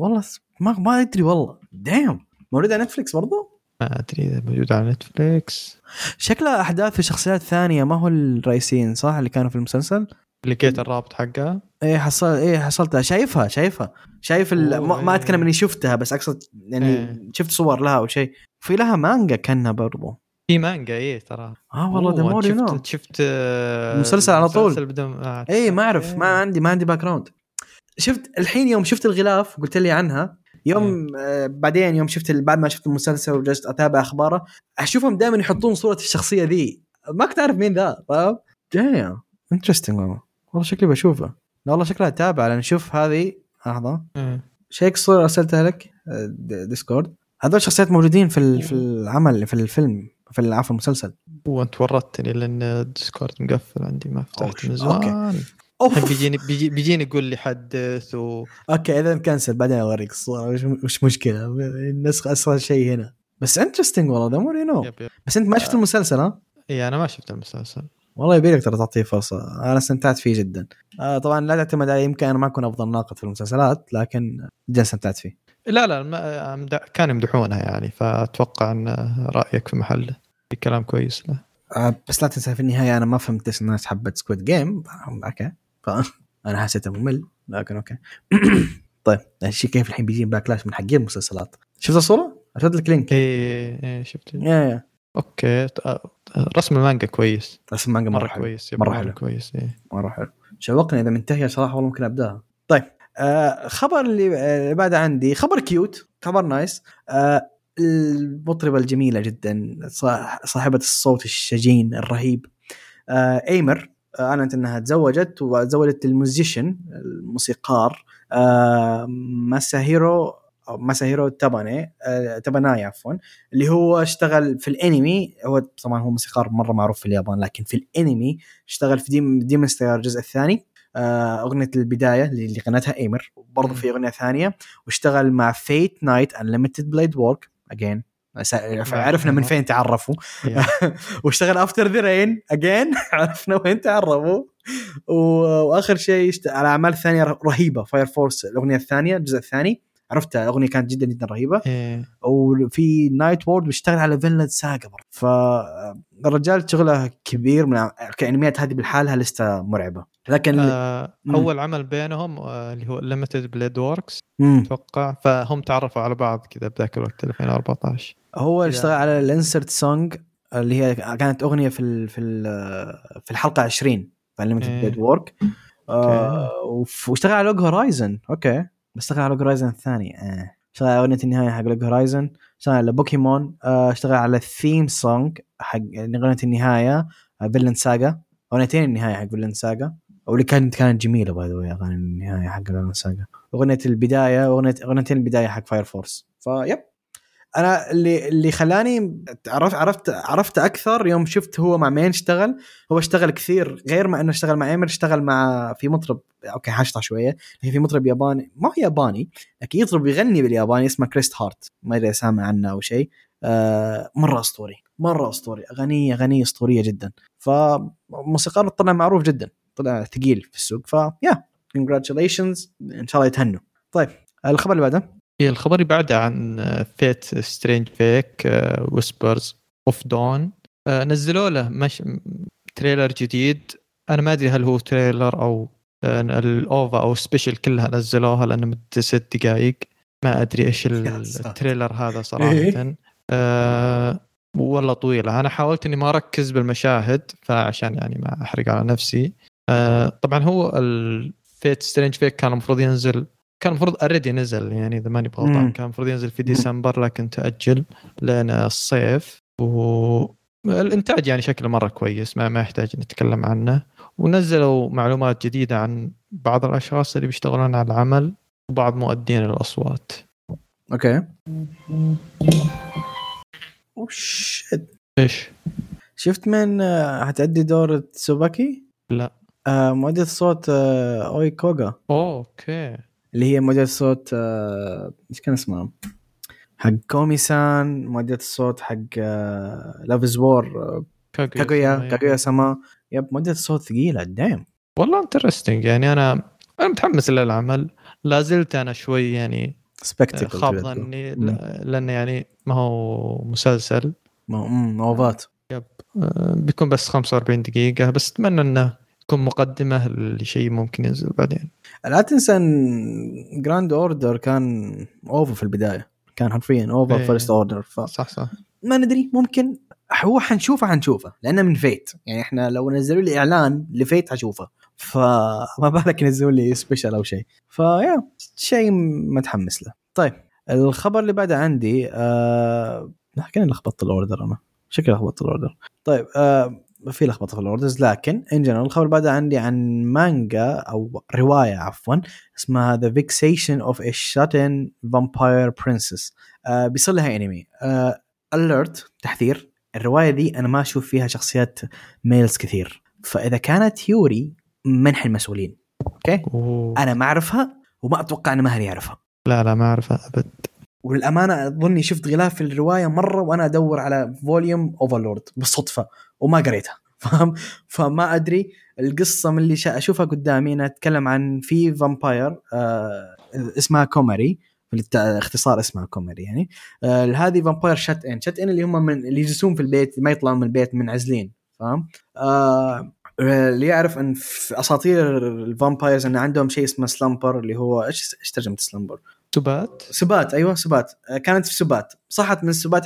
والله ما ادري والله. دام موجود على نتفليكس برضه، ما ادري اذا موجود على نتفليكس. شكله احداث في شخصيات ثانيه، ما هو الرئيسيين صح اللي كانوا في المسلسل. لقيت الرابط حقها. حصلتها، شايف ما اتكلم اني شفتها، بس اقصد يعني شفت صور لها او شيء. في لها مانجا كنا برضه، في مانجا ترى. والله دموري. شفت مسلسل على طول. ما اعرف، ما عندي باك جراوند. شفت الحين يوم شفت الغلاف قلت لي عنها يوم بعدين يوم شفت بعد ما شفت المسلسل وجلست اتابع اخباره، اشوفهم دائما يحطون صورة الشخصية ذي، ما كنت اعرف مين ذا. فاهم جايه انترستينج والله، شكلي بشوفه. لا والله شكلها اتابع لان نشوف هذه لحظه. شيك صورة ارسلتها لك ديسكورد. هذول شخصيات موجودين في العمل، في الفيلم، في العفو المسلسل. وانت ورطتني لان الديسكورد مقفل عندي، ما فتحت من زمان. بيجيني يقول لي حدث اوكي اذا مكنسل، بعدين اوريك الصوره. وش مشكله النسخه اسهل شيء هنا. بس انترستينج والله دمور بس انت ما شفت المسلسل ها؟ اي انا ما شفت المسلسل والله، يبيلك ترى تعطيه فرصه، انا استمتعت فيه جدا. طبعا لا تعتمد علي، يمكن انا ما اكون افضل ناقد في المسلسلات لكن جدا استمتعت فيه. لا كان يمدحونها يعني، فأتوقع أن رأيك في محله، الكلام كويس له. بس لا تنسى في النهاية أنا ما فهمت ليش الناس حبت سكويد جيم. أوكي أنا حسيته ممل لكن أوكي. طيب هالشيء كيف الحين بيجي باكلاش من حقين المسلسلات. شفت الصورة؟ أشد لك لينك. إيه شفت. أوكي رسم المانجا كويس، رسم المانجا مرة كويس، مرة حلو. شوقني إذا منتهي صراحة والله ممكن أبدأها. طيب خبر اللي بعد عندي خبر كيوت، خبر نايس. المطربة الجميلة جدا، صاحبة الصوت الشجين الرهيب، ايمر، اعلنت انها تزوجت، وتزوجت الموزيشن الموسيقار ماساهيرو تاباناي اللي هو اشتغل في الانمي. هو طبعا هو موسيقار مرة معروف في اليابان، لكن في الانمي اشتغل في ديمون سلاير الجزء الثاني، أغنية البداية اللي غنتها إيمر، وبرضه في أغنية ثانية. واشتغل مع Fate/stay night Unlimited Blade Works again، عرفنا من فين تعرفوا. واشتغل After the Rain again، عرفنا وين تعرفوا. وآخر شيء على أعمال ثانية رهيبة، Fire Force الأغنية الثانية الجزء الثاني، عرفتها الأغنية كانت جدا جدا رهيبة. وفي نايت وورد بيشتغل على فينلاند ساغا، الرجال شغله كبير من كأنميات هذه بالحالها لسه مرعبة. لكن أول عمل بينهم اللي هو Limited Blade Works أتوقع، فهم تعرفوا على بعض كذا بذاك الوقت 2014. هو اشتغل على الانسرت سونج اللي هي كانت أغنية في الحلقة 20 في Limited Blade Work. واشتغل على Log Horizon. أوكي بس اشتغل على Log Horizon الثاني. اشتغل على أغنية النهاية حق Log Horizon، اشتغل على بوكيمون، اشتغل على الثيم سونج حق أغنية النهاية فينلاند ساغا، أغنيتين النهاية حق فينلاند ساغا واللي كانت جميلة باي ذا واي. أغنية النهاية حق فينلاند ساغا، أغنية البداية، أغنيتين البداية حق فاير فورس. فيب أنا اللي خلاني عرفت أكثر يوم شفت هو مع مين اشتغل. هو اشتغل كثير غير ما أنه اشتغل مع عامر، اشتغل مع في مطرب أوكي حاشطة شوية، لكن في مطرب ياباني ما هو ياباني لكن يطرب يغني بالياباني اسمه كريست هارت، ما أدري سامع عنه أو شيء. مرة أسطوري أغنية أسطورية جدا. فموسيقار طلع معروف جدا، طلع ثقيل في السوق. فيا congratulations، إن شاء الله يتهنوا. طيب الخبر اللي بعده، الخبر بعده عن فيت سترينج فيك ويسبرز اوف دون. نزلوا له تريلر جديد، انا ما ادري هل هو تريلر او الاوفا او سبيشل، كلها نزلوها لانه مدة 6 دقائق. ما ادري ايش التريلر هذا صراحه، والله طويله. انا حاولت اني ما اركز بالمشاهد فعشان يعني ما احرق على نفسي. طبعا هو الفيت سترينج فيك كان المفروض أريدي نزل، يعني إذا ماني بغلطان كان المفروض ينزل في ديسمبر لكن تأجل لأن الصيف. والإنتاج يعني شكله مرة كويس، ما يحتاج نتكلم عنه. ونزلوا معلومات جديدة عن بعض الأشخاص اللي بيشتغلون على العمل وبعض مؤدين الأصوات. أوكي. إيش؟ شفت من هتأدي دور سوباكي؟ لا. مؤدي الصوت أوي كوغا. أوكي. اللي هي مؤدية الصوت إيش كان اسمها حق كوميسان، مؤدية الصوت حق لافز وور كاغويا سما. يب مؤدية الصوت ثقيلة دايم والله. انترستينج يعني أنا متحمس للعمل، لازلت أنا شوي يعني خاب ظني لأن يعني ما هو مسلسل، ما هو نوفات. يب بيكون بس 45 دقيقة بس، أتمنى أنه يكون مقدمة لشيء ممكن ينزل بعدين. لا تنسى ان جراند اوردر كان اوفر في البدايه، كان حرفيا اوفر فيرست اوردر. صح ما ندري، ممكن هو حنشوفه لانه من فيت. يعني احنا لو نزلوا لي اعلان لفيت هشوفه، فما بالك ينزلوا لي سبيشال او شيء. فيا شيء متحمس له. طيب الخبر اللي بعده عندي حكينا لخبطت الاوردر، انا شكلي لخبطت الاوردر. طيب في لخبطة في الأوردرز، لكن إن جنرال الخبر بعده عندي عن مانجا أو رواية عفوا اسمها The Vexation of a Shut-in Vampire Princess. بيصل لها أنمي. alert تحذير، الرواية دي أنا ما أشوف فيها شخصيات ميلز كثير، فإذا كانت يوري منح المسؤولين. أوكي أنا ما أعرفها وما أتوقع أن مهري يعرفها. لا ما أعرفها أبد، والأمانة أظني شفت غلاف الرواية مرة وأنا أدور على فوليوم أوفرلورد بالصدفة وما قريتها، فاهم؟ فما أدري القصة من اللي أشوفها قدامي. أنا أتكلم عن في فامباير اسمها كوماري، اختصار اسمها كوماري. يعني هذه فامباير شت إن اللي هم من اللي يجلسون في البيت ما يطلعون من البيت، منعزلين، فاهم؟ اللي يعرف أن في أساطير الفامبايرز أن عندهم شيء اسمه سلامبر، اللي هو إيش ترجمة سلامبر؟ سبات. أيوة سبات، كانت في سبات، صحت من السبات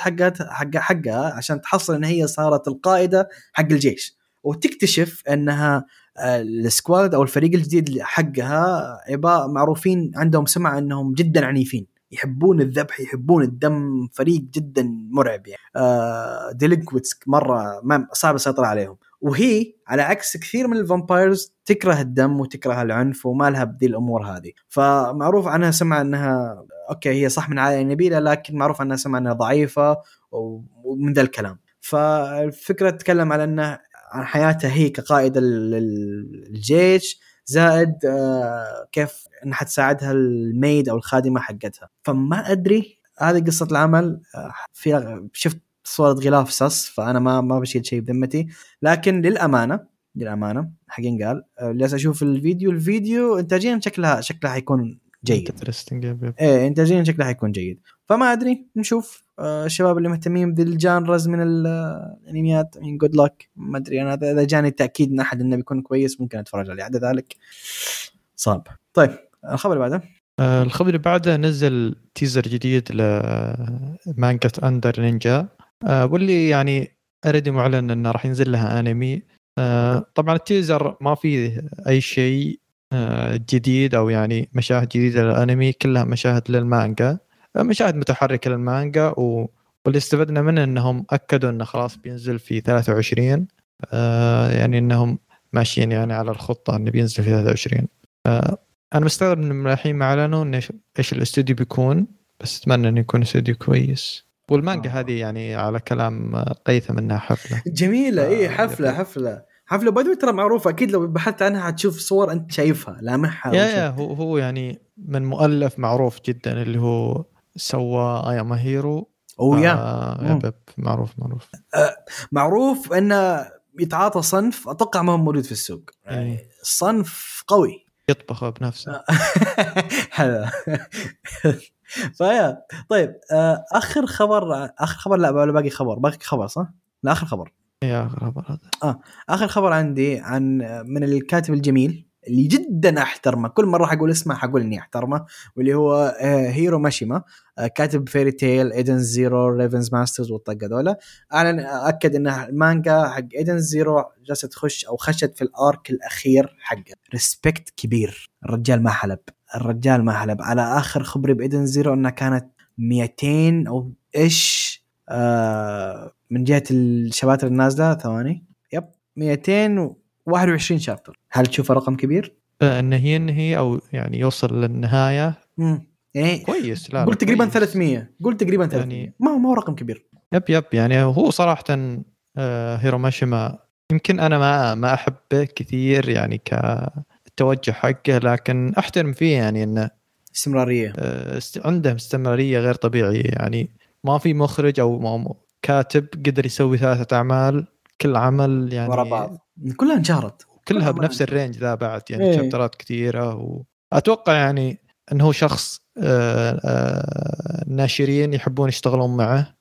حقها عشان تحصل إن هي صارت القائدة حق الجيش، وتكتشف أنها السكواد أو الفريق الجديد حقها عباء معروفين عندهم سمعة أنهم جدا عنيفين، يحبون الذبح، يحبون الدم، فريق جدا مرعب يعني. ديلينكويتس مرة صعب السيطرة عليهم، وهي على عكس كثير من الفامبايرز تكره الدم وتكره العنف وما لها بذي الأمور هذه. فمعروف عنها سمع أنها أوكي هي صح من عائلة نبيلة، لكن معروف عنها سمع أنها ضعيفة ومن ذا الكلام. فالفكرة تتكلم على أنه عن حياتها هي كقائدة الجيش، زائد كيف أنها حتساعدها الميد أو الخادمة حقتها. فما أدري هذه قصة العمل. شفت صورة غلاف ساس فأنا ما بشيل شيء بذمتي، لكن للأمانة حقين قال لازم أشوف الفيديو إنتاجيا شكلها حيكون جيد. إيه إنتاجيا شكلها حيكون جيد، فما أدري نشوف الشباب اللي مهتمين بالجانرز من الانميات يعني جود لك. ما ادري انا اذا جاني تاكيد من احد انه بيكون كويس ممكن اتفرج عليه، عدا ذلك صعب. طيب الخبر اللي بعده. الخبر اللي بعده نزل تيزر جديد لمانجا اندر نينجا واللي يعني اردي معلن انه راح ينزل لها انمي. طبعا التيزر ما فيه اي شيء جديد او يعني مشاهد جديده للانمي، كلها مشاهد للمانجا، مشاهد متحركه للمانجا. واللي استفدنا منه انهم اكدوا انه خلاص بينزل في 23، يعني انهم ماشيين يعني على الخطه انه بينزل في 23. انا مستغرب من الحين ما اعلنوا ايش الاستوديو بيكون، بس اتمنى انه يكون استوديو كويس. والمانجا هذه يعني على كلام قيثم منها حفله جميله. ايه حفله بدوي ترى معروفه، اكيد لو بحثت عنها حتشوف صور انت شايفها لامحها. يا هو يعني من مؤلف معروف جدا اللي هو سوى اياما هيرو. او يا معروف معروف انه يتعاطى صنف اتوقع ما هو موجود في السوق، يعني صنف قوي يطبخه بنفسه هذا. فيا طيب اخر خبر لا باقي خبر، صح؟ لا اخر خبر يا خبر هذا. اخر خبر عندي عن من الكاتب الجميل اللي جدا احترمه، كل مره اقول اسمه حقول اني احترمه، واللي هو هيرو ماشيما، كاتب فيري تيل، ايدنز زيرو، ريفنز ماسترز والطقه ذولا. انا اكد ان المانجا حق ايدنز زيرو جالسه تخش او خشت في الارك الاخير حقه. ريسبكت كبير، الرجال ما حلب. على اخر خبري بايدنز زيرو انها كانت 200 او ايش من جهه الشباتر النازله، ثواني 221 شابتر. هل تشوفه رقم كبير انه ينهي او يعني يوصل للنهايه؟ يعني كويس. لا قلت تقريبا 300، يعني ما هو رقم كبير. يب يعني هو صراحه هيرو ماشيما يمكن انا ما احبه كثير يعني كالتوجه حقه، لكن احترم فيه يعني انه استمراريه، عنده استمراريه غير طبيعيه. يعني ما في مخرج او كاتب قدر يسوي 3 أعمال كل عمل يعني ورا بعض كلها انشهرت، كلها بنفس الرينج ذا بعد يعني شابترات كثيره. واتوقع يعني انه شخص الناشرين يحبون يشتغلون معه،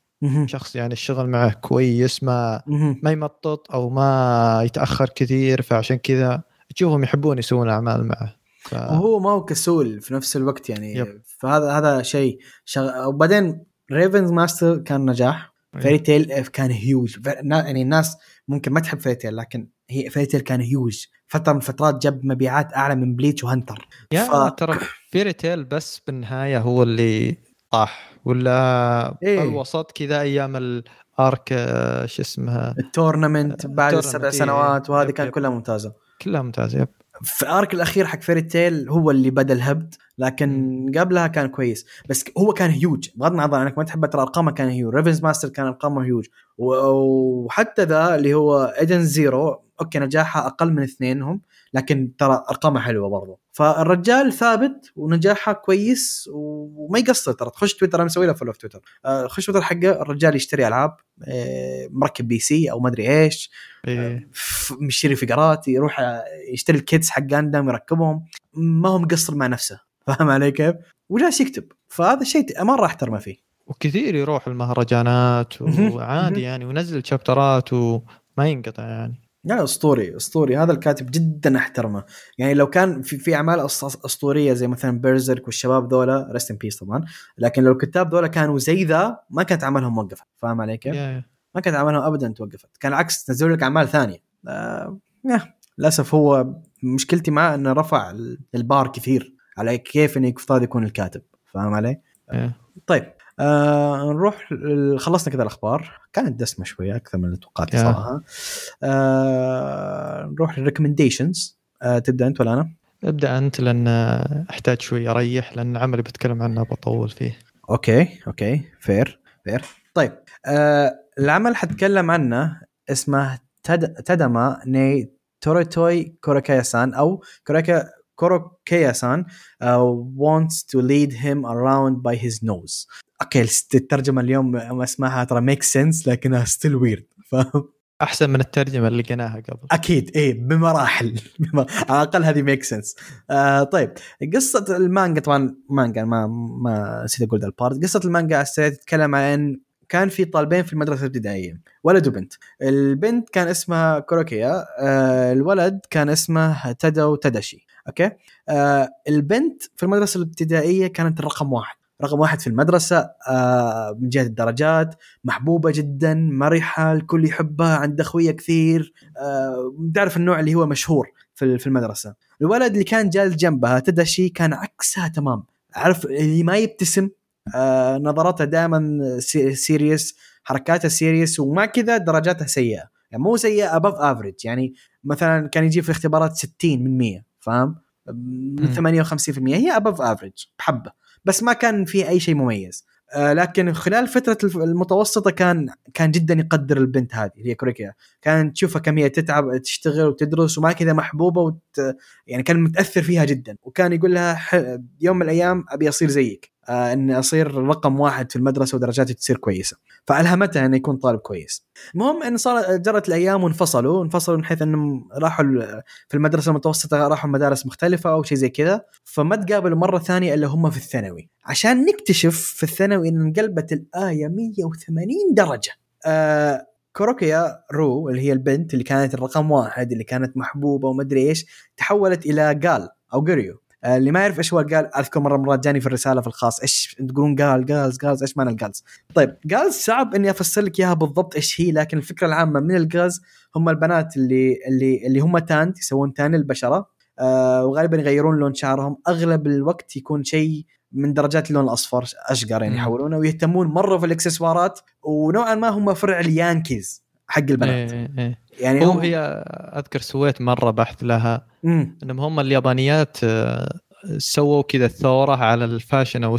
شخص يعني الشغل معه كويس، ما يمطط او ما يتاخر كثير، فعشان كذا تشوفهم يحبون يسوون اعمال معه. وهو ما هو كسول في نفس الوقت يعني فهذا شيء. وبعدين ريفنز ماستر كان نجاح، فيري تيل كان هيوج. يعني الناس ممكن ما تحب فيري تيل، لكن هي فيري تيل كان هيوج فترة من فترات، جاب مبيعات أعلى من بليتش وهنتر. ترى فيري تيل بس بالنهاية هو اللي طاح ولا الوسط كذا أيام الأرك شو اسمها التورنمنت بعد 7 سنوات، وهذه كان كلها ممتازة في الأرك الأخير حق فيري تيل هو اللي بدأ الهبد، لكن قبلها كان كويس. بس هو كان هيوج بغض النظر عنك ما تحب، ترى أرقامه كان هيوج. ريفنز ماستر كان أرقامه هيوج، وحتى ذا اللي هو إيدن زيرو أوكي نجاحها أقل من 2 لكن ترى أرقامه حلوة برضه. فالرجال ثابت ونجاحه كويس وما يقصر. ترى تخش تويتر، أنا مسوي له فولو في تويتر، خش تويتر حقه، الرجال يشتري ألعاب، مركب بي سي أو مدري إيش، يشتري فقرات، يروح يشتري الكيتس حق غاندام يركبهم، ما هم مقصر مع نفسه، فاهم علي كيف؟ وجالس يكتب. فهذا الشيء ما راح أحترمه فيه. وكثير يروح المهرجانات وعادي يعني ونزل شابترات وما ينقطع يعني. يعني أسطوري هذا الكاتب، جدا أحترمه. يعني لو كان في أعمال أسطورية زي مثلا بيرزرك والشباب ذولا رست إن بيس طبعا، لكن لو الكتاب ذولا كانوا زي ذا ما كانت عملهم موقفة، فاهم عليك؟ ما كانت عملهم أبدا توقفت، كان عكس تنزل لك أعمال ثانية. للأسف هو مشكلتي معه أنه رفع البار كثير على كيف أنه يفترض يكون الكاتب، فاهم علي؟ طيب نروح خلصنا كذا الأخبار، كانت دسمة شوية أكثر من اللي توقعت صراحة. نروح للريكمنديشنز. تبدأ أنت ولا أنا؟ أبدأ أنت لأن أحتاج شوية أريح، لأن عملي بتكلم عنه بطول فيه. أوكي فير. طيب العمل حتكلم عنه اسمه تاداما ني توريتوي كوراكايا-سان أو كوراكايا-سان wants to lead him around by his nose. اوكي الترجمه اليوم ما اسمعها ترى ميك سنس، لكنها ستيل ويرد، فاهم؟ احسن من الترجمه اللي لقيناها قبل اكيد ايه بمراحل على الاقل هذه ميك سنس. طيب قصه المانجا طبعا مانجا ما نسيت اقول ذا البارت. قصه المانجا السريع تتكلم عن كان في طالبين في المدرسه الابتدائيه ولد وبنت. البنت كان اسمها كوروكيا، الولد كان اسمه تادو تاداشي. اوكي البنت في المدرسه الابتدائيه كانت رقم واحد في المدرسة، من جهة الدرجات، محبوبة جدا، مرحة، الكل يحبها، عنده أخوية كثير، تعرف النوع اللي هو مشهور في المدرسة. الولد اللي كان جالس جنبها تدشي كان عكسها تمام، عارف اللي ما يبتسم، نظراتها دائما سيريس، حركاتها سيريس، ومع كذا درجاتها سيئة، يعني مو سيئة above average، يعني مثلا كان يجي في الاختبارات 60 من 100، فاهم، من 58%، هي above average بحبة، بس ما كان فيه أي شيء مميز. لكن خلال فترة المتوسطة كان جدا يقدر البنت هذه اللي هي كوريكيا، كانت تشوفها كم هي تتعب تشتغل وتدرس وما كذا محبوبة يعني كان متأثر فيها جدا، وكان يقول لها يوم من الأيام أبي أصير زيك، أن أصير رقم واحد في المدرسة ودرجاتي تصير كويسة، فألهمتها أن يكون طالب كويس. المهم أن جرت الأيام وانفصلوا من حيث أنهم راحوا في المدرسة المتوسطة، راحوا مدارس مختلفة أو شيء زي كذا، فما تقابلوا مرة ثانية إلا هم في الثانوي، عشان نكتشف في الثانوي أن انقلبت الآية 180 درجة. كوروكيا رو اللي هي البنت اللي كانت الرقم واحد اللي كانت محبوبة ومدري إيش، تحولت إلى قال أو قريو. اللي ما يعرف ايش هو قال، اذكر مرات جاني في الرساله في الخاص ايش تقولون قال ايش معنى القالز. طيب قالز صعب اني افسر لك اياها بالضبط ايش هي، لكن الفكره العامه من القالز هم البنات اللي هم تان، يسوون تان البشره، وغالبا يغيرون لون شعرهم، اغلب الوقت يكون شيء من درجات اللون الاصفر اشقر، يعني يحولونه، ويهتمون مره في الاكسسوارات، ونوعا ما هم فرع اليانكيز حق البنات. يعني هي اذكر سويت مره بحث لها انهم هم اليابانيات سووا كذا الثوره على الفاشن او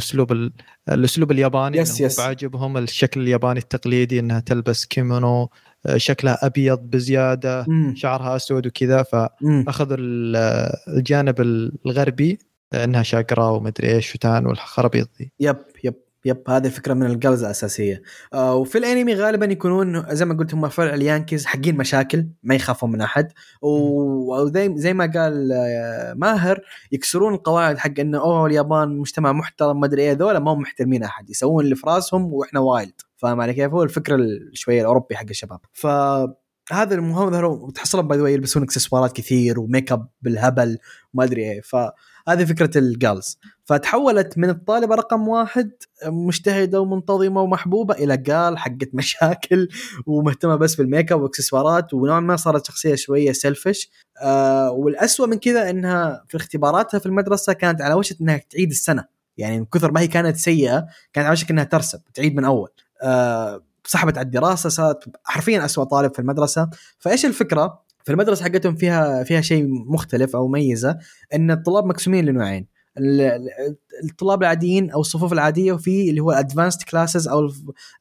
الاسلوب الياباني، عاجبهم الشكل الياباني التقليدي، انها تلبس كيمونو شكلها ابيض بزياده، شعرها اسود وكذا، فاخذوا الجانب الغربي انها شاقره ومدري ايش وتان والخرابيط دي. يب هذه الفكرة من الجالز الأساسية. وفي الأنمي غالبا يكونون زي ما قلت هم فرع اليانكيز حقين مشاكل، ما يخافون من أحد، وزي ما قال ماهر يكسرون القواعد حق إنه اليابان مجتمع محترم ما أدري إيه، ذولا ما هم محترمين أحد، يسوون اللي في راسهم وإحنا وايلد، فاهم علي كيف، هو الفكرة شوية الأوروبي حق الشباب. فهذا المهم ظهروا تحصلهم باي ذا واي يلبسون اكسسوارات كثير وميك اب بالهبل وما أدري إيه، هذه فكرة الجالز. فتحولت من الطالبة رقم واحد مجتهدة ومنتظمة ومحبوبة إلى قال حقت مشاكل ومهتمة بس بالميك اب واكسسوارات، ونوعا ما صارت شخصية شوية سيلفش. والأسوأ من كذا أنها في اختباراتها في المدرسة كانت على وشك أنها تعيد السنة، يعني من كثر ما هي كانت سيئة كانت على وشك أنها ترسب تعيد من أول. صاحبت على الدراسة، صارت حرفيا أسوأ طالب في المدرسة. فإيش الفكرة في المدرسة حقتهم؟ فيها شيء مختلف أو ميزة، أن الطلاب مقسومين لنوعين، الطلاب العاديين أو الصفوف العادية، وفي اللي هو advanced classes أو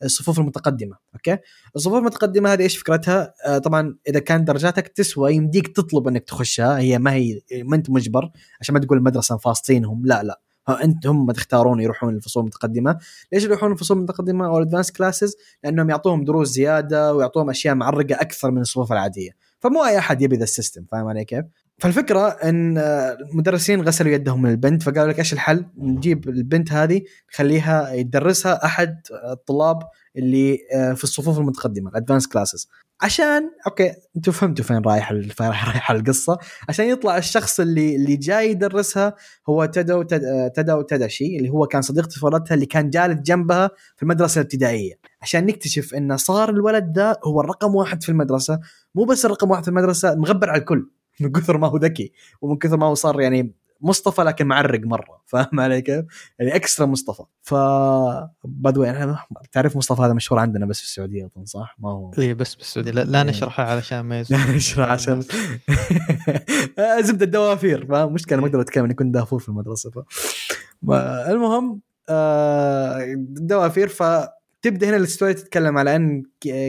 الصفوف المتقدمة. أوكي الصفوف المتقدمة هذه إيش فكرتها؟ طبعا إذا كان درجاتك تسوى يمديك تطلب أنك تخشها، هي ما أنت مجبر، عشان ما تقول المدرسة فاصلينهم، لا هم تختارون يروحون الفصول المتقدمة. ليش يروحون الفصول المتقدمة أو advanced classes؟ لأنهم يعطوهم دروس زيادة ويعطوهم أشياء معرقة أكثر من الصفوف العادية، فمو أي أحد يبي ذا السيستم، فاهم علي كيف؟ فالفكرة أن المدرسين غسلوا يدهم من البنت، فقالوا لك إيش الحل؟ نجيب البنت هذه نخليها يدرسها أحد الطلاب اللي في الصفوف المتقدمة الأدفانس كلاسز، عشان أوكي أنتوا فهمتوا فين رايحة القصة، عشان يطلع الشخص اللي جاي يدرسها هو تادو تاداشي، اللي هو كان صديق طفولتها اللي كان جالس جنبها في المدرسة الابتدائية، عشان نكتشف أنه صار الولد ده هو الرقم واحد في المدرسة، مو بس الرقم واحد في المدرسة، مغبر على الكل من كثر ما هو ذكي، ومن كثر ما هو صار يعني مصطفى لكن معرق مرة، فاهم علي كيف؟ يعني أكسترا مصطفى. فبدوي أنا تعرف مصطفى هذا مشهور عندنا بس في السعودية طبعا، صح؟ ما هو إيه بس بالسعودية، لا نشرحها علشان ما نشرح عشان زبدة الدوافير، ما مشكلة ما أقدر أتكلم أني كنت دافور في المدرسة، المهم الدوافير. تبدأ هنا الستوري تتكلم على أن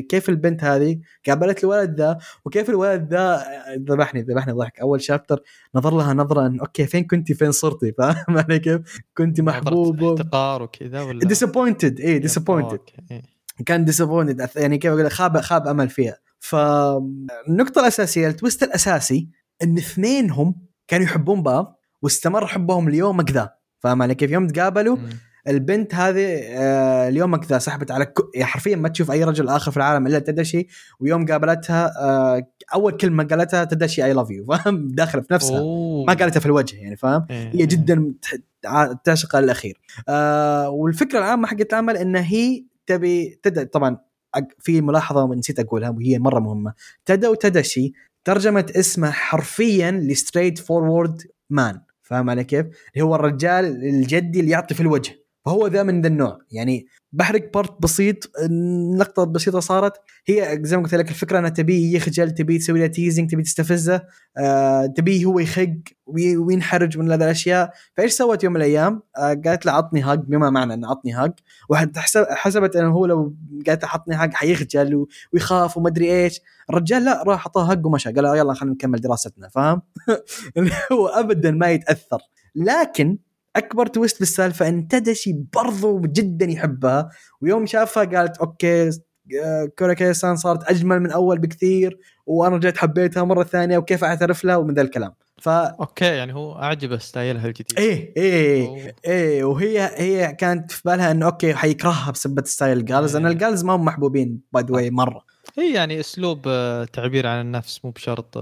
كيف البنت هذه قابلت الولد ذا، وكيف الولد ذا ذبحني ضحك. أول شابتر نظر لها نظرة أن أوكي فين كنتي فين صرتي، فاهم علي كيف؟ كنتي محبوبة احتقار وكذا ولا disappointed، إيه disappointed، كان disappointed يعني كيف خاب أمل فيها. فالنقطة الأساسية التويست الأساسي إن اثنينهم كانوا يحبون بعض واستمر حبهم اليوم كذا. فاهم علي كيف؟ يوم تقابلوا البنت هذه اليوم كذا سحبت على حرفيا ما تشوف أي رجل آخر في العالم إلا تداشي، ويوم قابلتها أول كلمة قالتها تداشي I love you. فاهم؟ داخل في نفسها ما قالتها في الوجه يعني. فاهم؟ هي جدا تعشق الأخير. والفكرة العامة حقت العمل إن هي تبي طبعا في ملاحظة نسيت أقولها وهي مرة مهمة، تدا وتداشي ترجمة اسمه حرفيا لستريت فورورد مان. فاهم على كيف؟ هو الرجال الجدي اللي يعطي في الوجه، فهو ذا من ذا النوع. يعني بحرق بارت بسيط، نقطة بسيطة صارت هي زي ما قلت لك الفكرة أنها تبي يخجل، تبي تسوي له تيزنج، تبي تستفزه، تبي هو يخق وينحرج من هذه الأشياء. فإيش سوت يوم من الأيام؟ قالت له عطني هاق، بما معنى أن عطني هاق، وحد حسبت أنه هو لو قالت له عطني هاق حيخجل ويخاف وما أدري إيش. الرجال لا، راح عطاه هاق ومشى، قال يلا خلينا نكمل دراستنا. فاهم؟ هو أبدا ما يتأثر. لكن أكبر تويست بالسالفة أن تدشي برضو جدا يحبها، ويوم شافها قالت أوكي كوراكيسان صارت أجمل من أول بكثير، وأنا رجعت حبيتها مرة ثانية وكيف أعترف لها ومن ذا الكلام. أوكي يعني هو أعجبه ستايلها الجديد. إيه وهي كانت في بالها أنه أوكي حيكرهها بسبة ستايل جالز، أن الجالز ما هم محبوبين باي ذا واي مرة. هي يعني أسلوب تعبير عن النفس، مو بشرط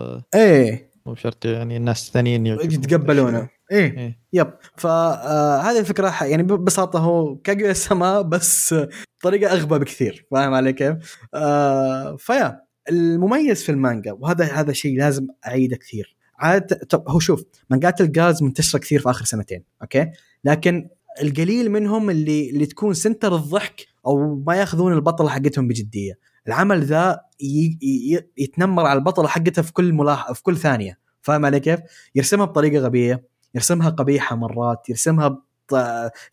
مو بشرط يعني الناس الثانيين يتقبلونه. إيه يب. فهذه الفكرة يعني ببساطة هو كاجويا سما بس طريقة أغبى بكثير. فاهم علي كيف؟ فيا المميز في المانجا، وهذا شيء لازم أعيده كثير عادة. طب هو شوف، مانجات الجاز منتشرة كثير في آخر سنتين أوكي، لكن القليل منهم اللي تكون سنتر الضحك أو ما يأخذون البطل حقتهم بجدية. العمل ذا يتنمر على البطل حقته في كل ثانية. فاهم علي كيف؟ يرسمها بطريقة غبية، يرسمها قبيحة مرات، يرسمها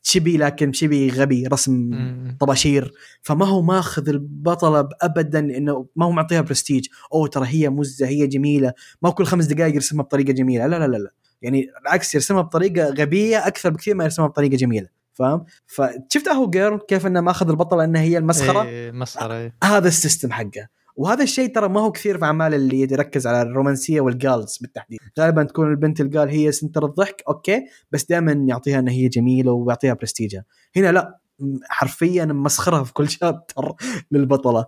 تشبي لكن شبي غبي، رسم طباشير. فما هو ماخذ البطلة أبدا، إنه ما هو معطيها برستيج أو ترى هي مزة هي جميلة، ما هو كل 5 دقائق يرسمها بطريقة جميلة. لا لا لا لا، يعني العكس، يرسمها بطريقة غبية أكثر بكثير ما يرسمها بطريقة جميلة. فاهم؟ فشفت أهو جير كيف إنه ماخذ البطلة إنها هي المسخرة. مسخرة. هذا السيستم حقه. وهذا الشيء ترى ما هو كثير في أعمال اللي يركز على الرومانسية والجالز بالتحديد. غالبا تكون البنت الجال هي سنتر الضحك أوكي، بس دائما يعطيها أن هي جميلة ويعطيها برستيجها. هنا لا، حرفيا مسخرها في كل شابتر للبطلة.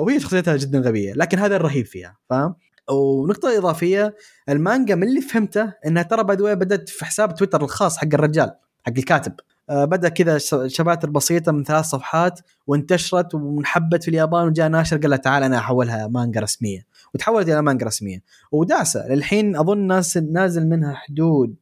وهي شخصيتها جدا غبية، لكن هذا الرهيب فيها. فاهم؟ ونقطة إضافية، المانجا من اللي فهمته أنها ترى بدوية بدأت في حساب تويتر الخاص حق الرجال حق الكاتب، بدأ كذا شباتر بسيطة من 3 صفحات وانتشرت ومنحبت في اليابان، وجاء ناشر قال له تعال أنا أحولها مانجا رسمية، وتحولت إلى مانجا رسمية ودعسة للحين. أظن نازل منها حدود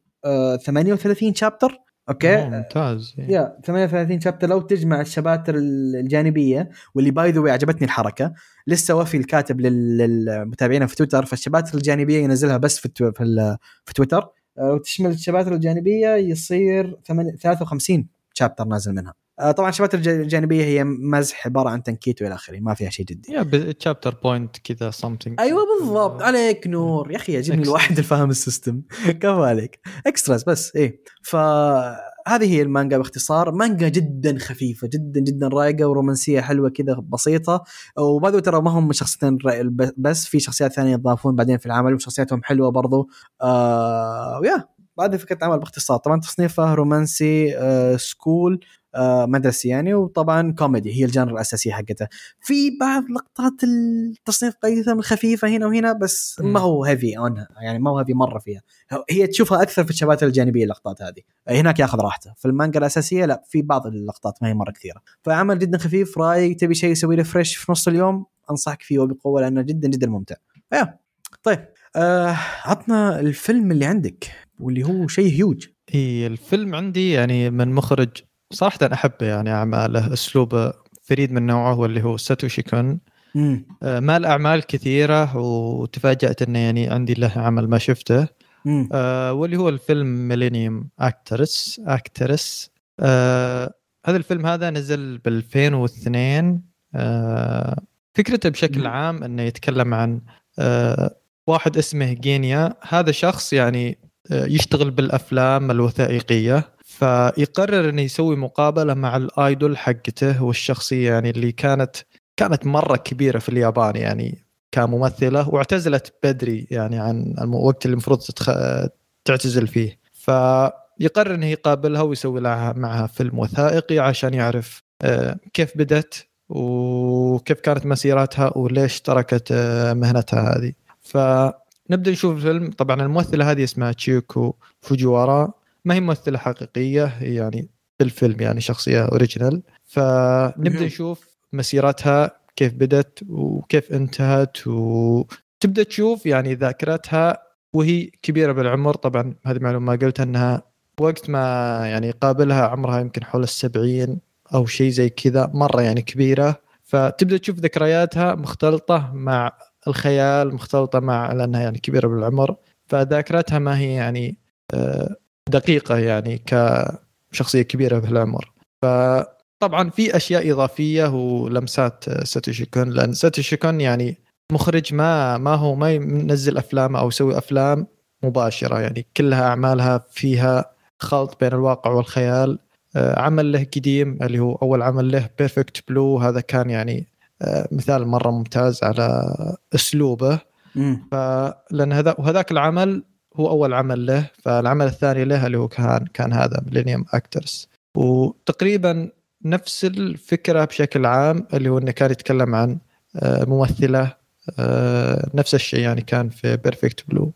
38 شابتر أوكي. ممتاز. يا 38 شابتر لو تجمع الشباتر الجانبية، واللي باي ذا واي عجبتني الحركة، لسه وفي الكاتب للمتابعين في تويتر، فالشباتر الجانبية ينزلها بس في تويتر، وتشمل الشباتر الجانبية يصير 53 شابتر نازل منها. طبعا الشباتر الجانبية هي مزح، عبارة عن تنكيت وإلى آخره، ما فيها شيء جدي. يا شابتر بوينت كذا something. أيوة بالضبط، عليك نور يا أخي، يجبني الواحد الفهم السيستم. كفالك إكستراز بس. إيه، فهذه هي المانجا باختصار. مانجا جدا خفيفة، جدا جدا رايقة، ورومانسية حلوة كذا بسيطة. وبعدو ترى ما هم شخصيتين بس، في شخصيات ثانية يضافون بعدين في العمل وشخصياتهم حلوة برضو. ويا هذه فكرة عمل باختصار. طبعا تصنيفه رومانسي سكول مدرسي يعني، وطبعا كوميدي هي الجانر الأساسي حقته. في بعض لقطات التصنيف قيثة من خفيفة هنا وهنا، بس ما هو هيفي أونها يعني، ما هو هيفي مرة فيها. هي تشوفها أكثر في الشباتر الجانبية، اللقطات هذه هناك يأخذ راحته. في المانجا الأساسية لا، في بعض اللقطات ما هي مرة كثيرة. فعمل جدا خفيف رايق، تبي شيء يسوي له فريش في نص اليوم أنصحك فيه وبقوة، لأنه جدا جدا ممتع. طيب عطنا الفيلم اللي عندك واللي هو شيء هيوج. إيه الفيلم عندي يعني من مخرج صراحة أحبه يعني، أعماله أسلوبه فريد من نوعه، واللي هو ساتوشي كون. ما الأعمال كثيرة وتفاجأت أنه يعني عندي له عمل ما شفته. واللي هو الفيلم ميلينيوم أكترس. هذا الفيلم هذا نزل ب2002. فكرته بشكل عام أنه يتكلم عن واحد اسمه جينيا. هذا شخص يعني يشتغل بالأفلام الوثائقية، فيقرر أن يسوي مقابلة مع الآيدول حقته والشخصية يعني اللي كانت كانت مرة كبيرة في اليابان يعني كممثلة، واعتزلت بدري يعني عن الوقت اللي المفروض تعتزل فيه، فيقرر أنه يقابلها ويسوي لها معها فيلم وثائقي عشان يعرف كيف بدت وكيف كانت مسيراتها وليش تركت مهنتها هذه. فنبدأ نشوف الفيلم. طبعا الممثلة هذه اسمها تشيكو فوجوارا، ما هي ممثلة حقيقية يعني بالفيلم، يعني شخصية أوريجينال. فنبدأ نشوف مسيرتها كيف بدت وكيف انتهت، وتبدأ تشوف يعني ذاكرتها وهي كبيرة بالعمر. طبعا هذه معلومة ما قلتها، أنها وقت ما يعني قابلها عمرها يمكن حول 70 أو شيء زي كذا، مرة يعني كبيرة. فتبدأ تشوف ذكرياتها مختلطة مع الخيال، مختلطة مع لأنها يعني كبيرة بالعمر، فذاكرتها ما هي يعني دقيقة يعني كشخصية كبيرة بالعمر. فطبعا في أشياء إضافية ولمسات ساتوشي كون، لأن ساتوشي كون يعني مخرج ما ينزل أفلام أو يسوي أفلام مباشرة، يعني كلها أعمالها فيها خلط بين الواقع والخيال. عمل له قديم اللي هو أول عمل له Perfect Blue، هذا كان يعني مثال مرة ممتاز على أسلوبه، لأن هذا وهذاك العمل هو أول عمل له. فالعمل الثاني له اللي هو كان هذا Millennium Actress، وتقريبا نفس الفكرة بشكل عام، اللي هو أنه كان يتكلم عن ممثلة نفس الشيء يعني كان في Perfect Blue.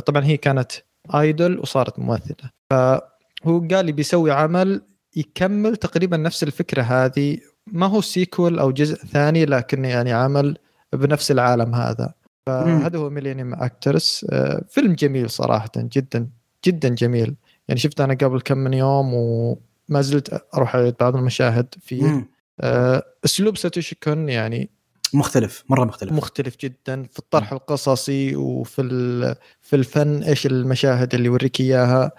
طبعا هي كانت آيدول وصارت ممثلة، فهو قال لي بيسوي عمل يكمل تقريبا نفس الفكرة هذه، ما هو سيكول أو جزء ثاني، لكن يعني عمل بنفس العالم هذا. فهذا هو ميلينيوم أكترس. فيلم جميل صراحة، جدا جدا جميل، يعني شفت أنا قبل كم من يوم وما زلت أروح على بعض المشاهد فيه. أسلوب ساتوشي كون يعني مختلف، مرة مختلف جدا في الطرح القصصي وفي في الفن، إيش المشاهد اللي يوريك إياها.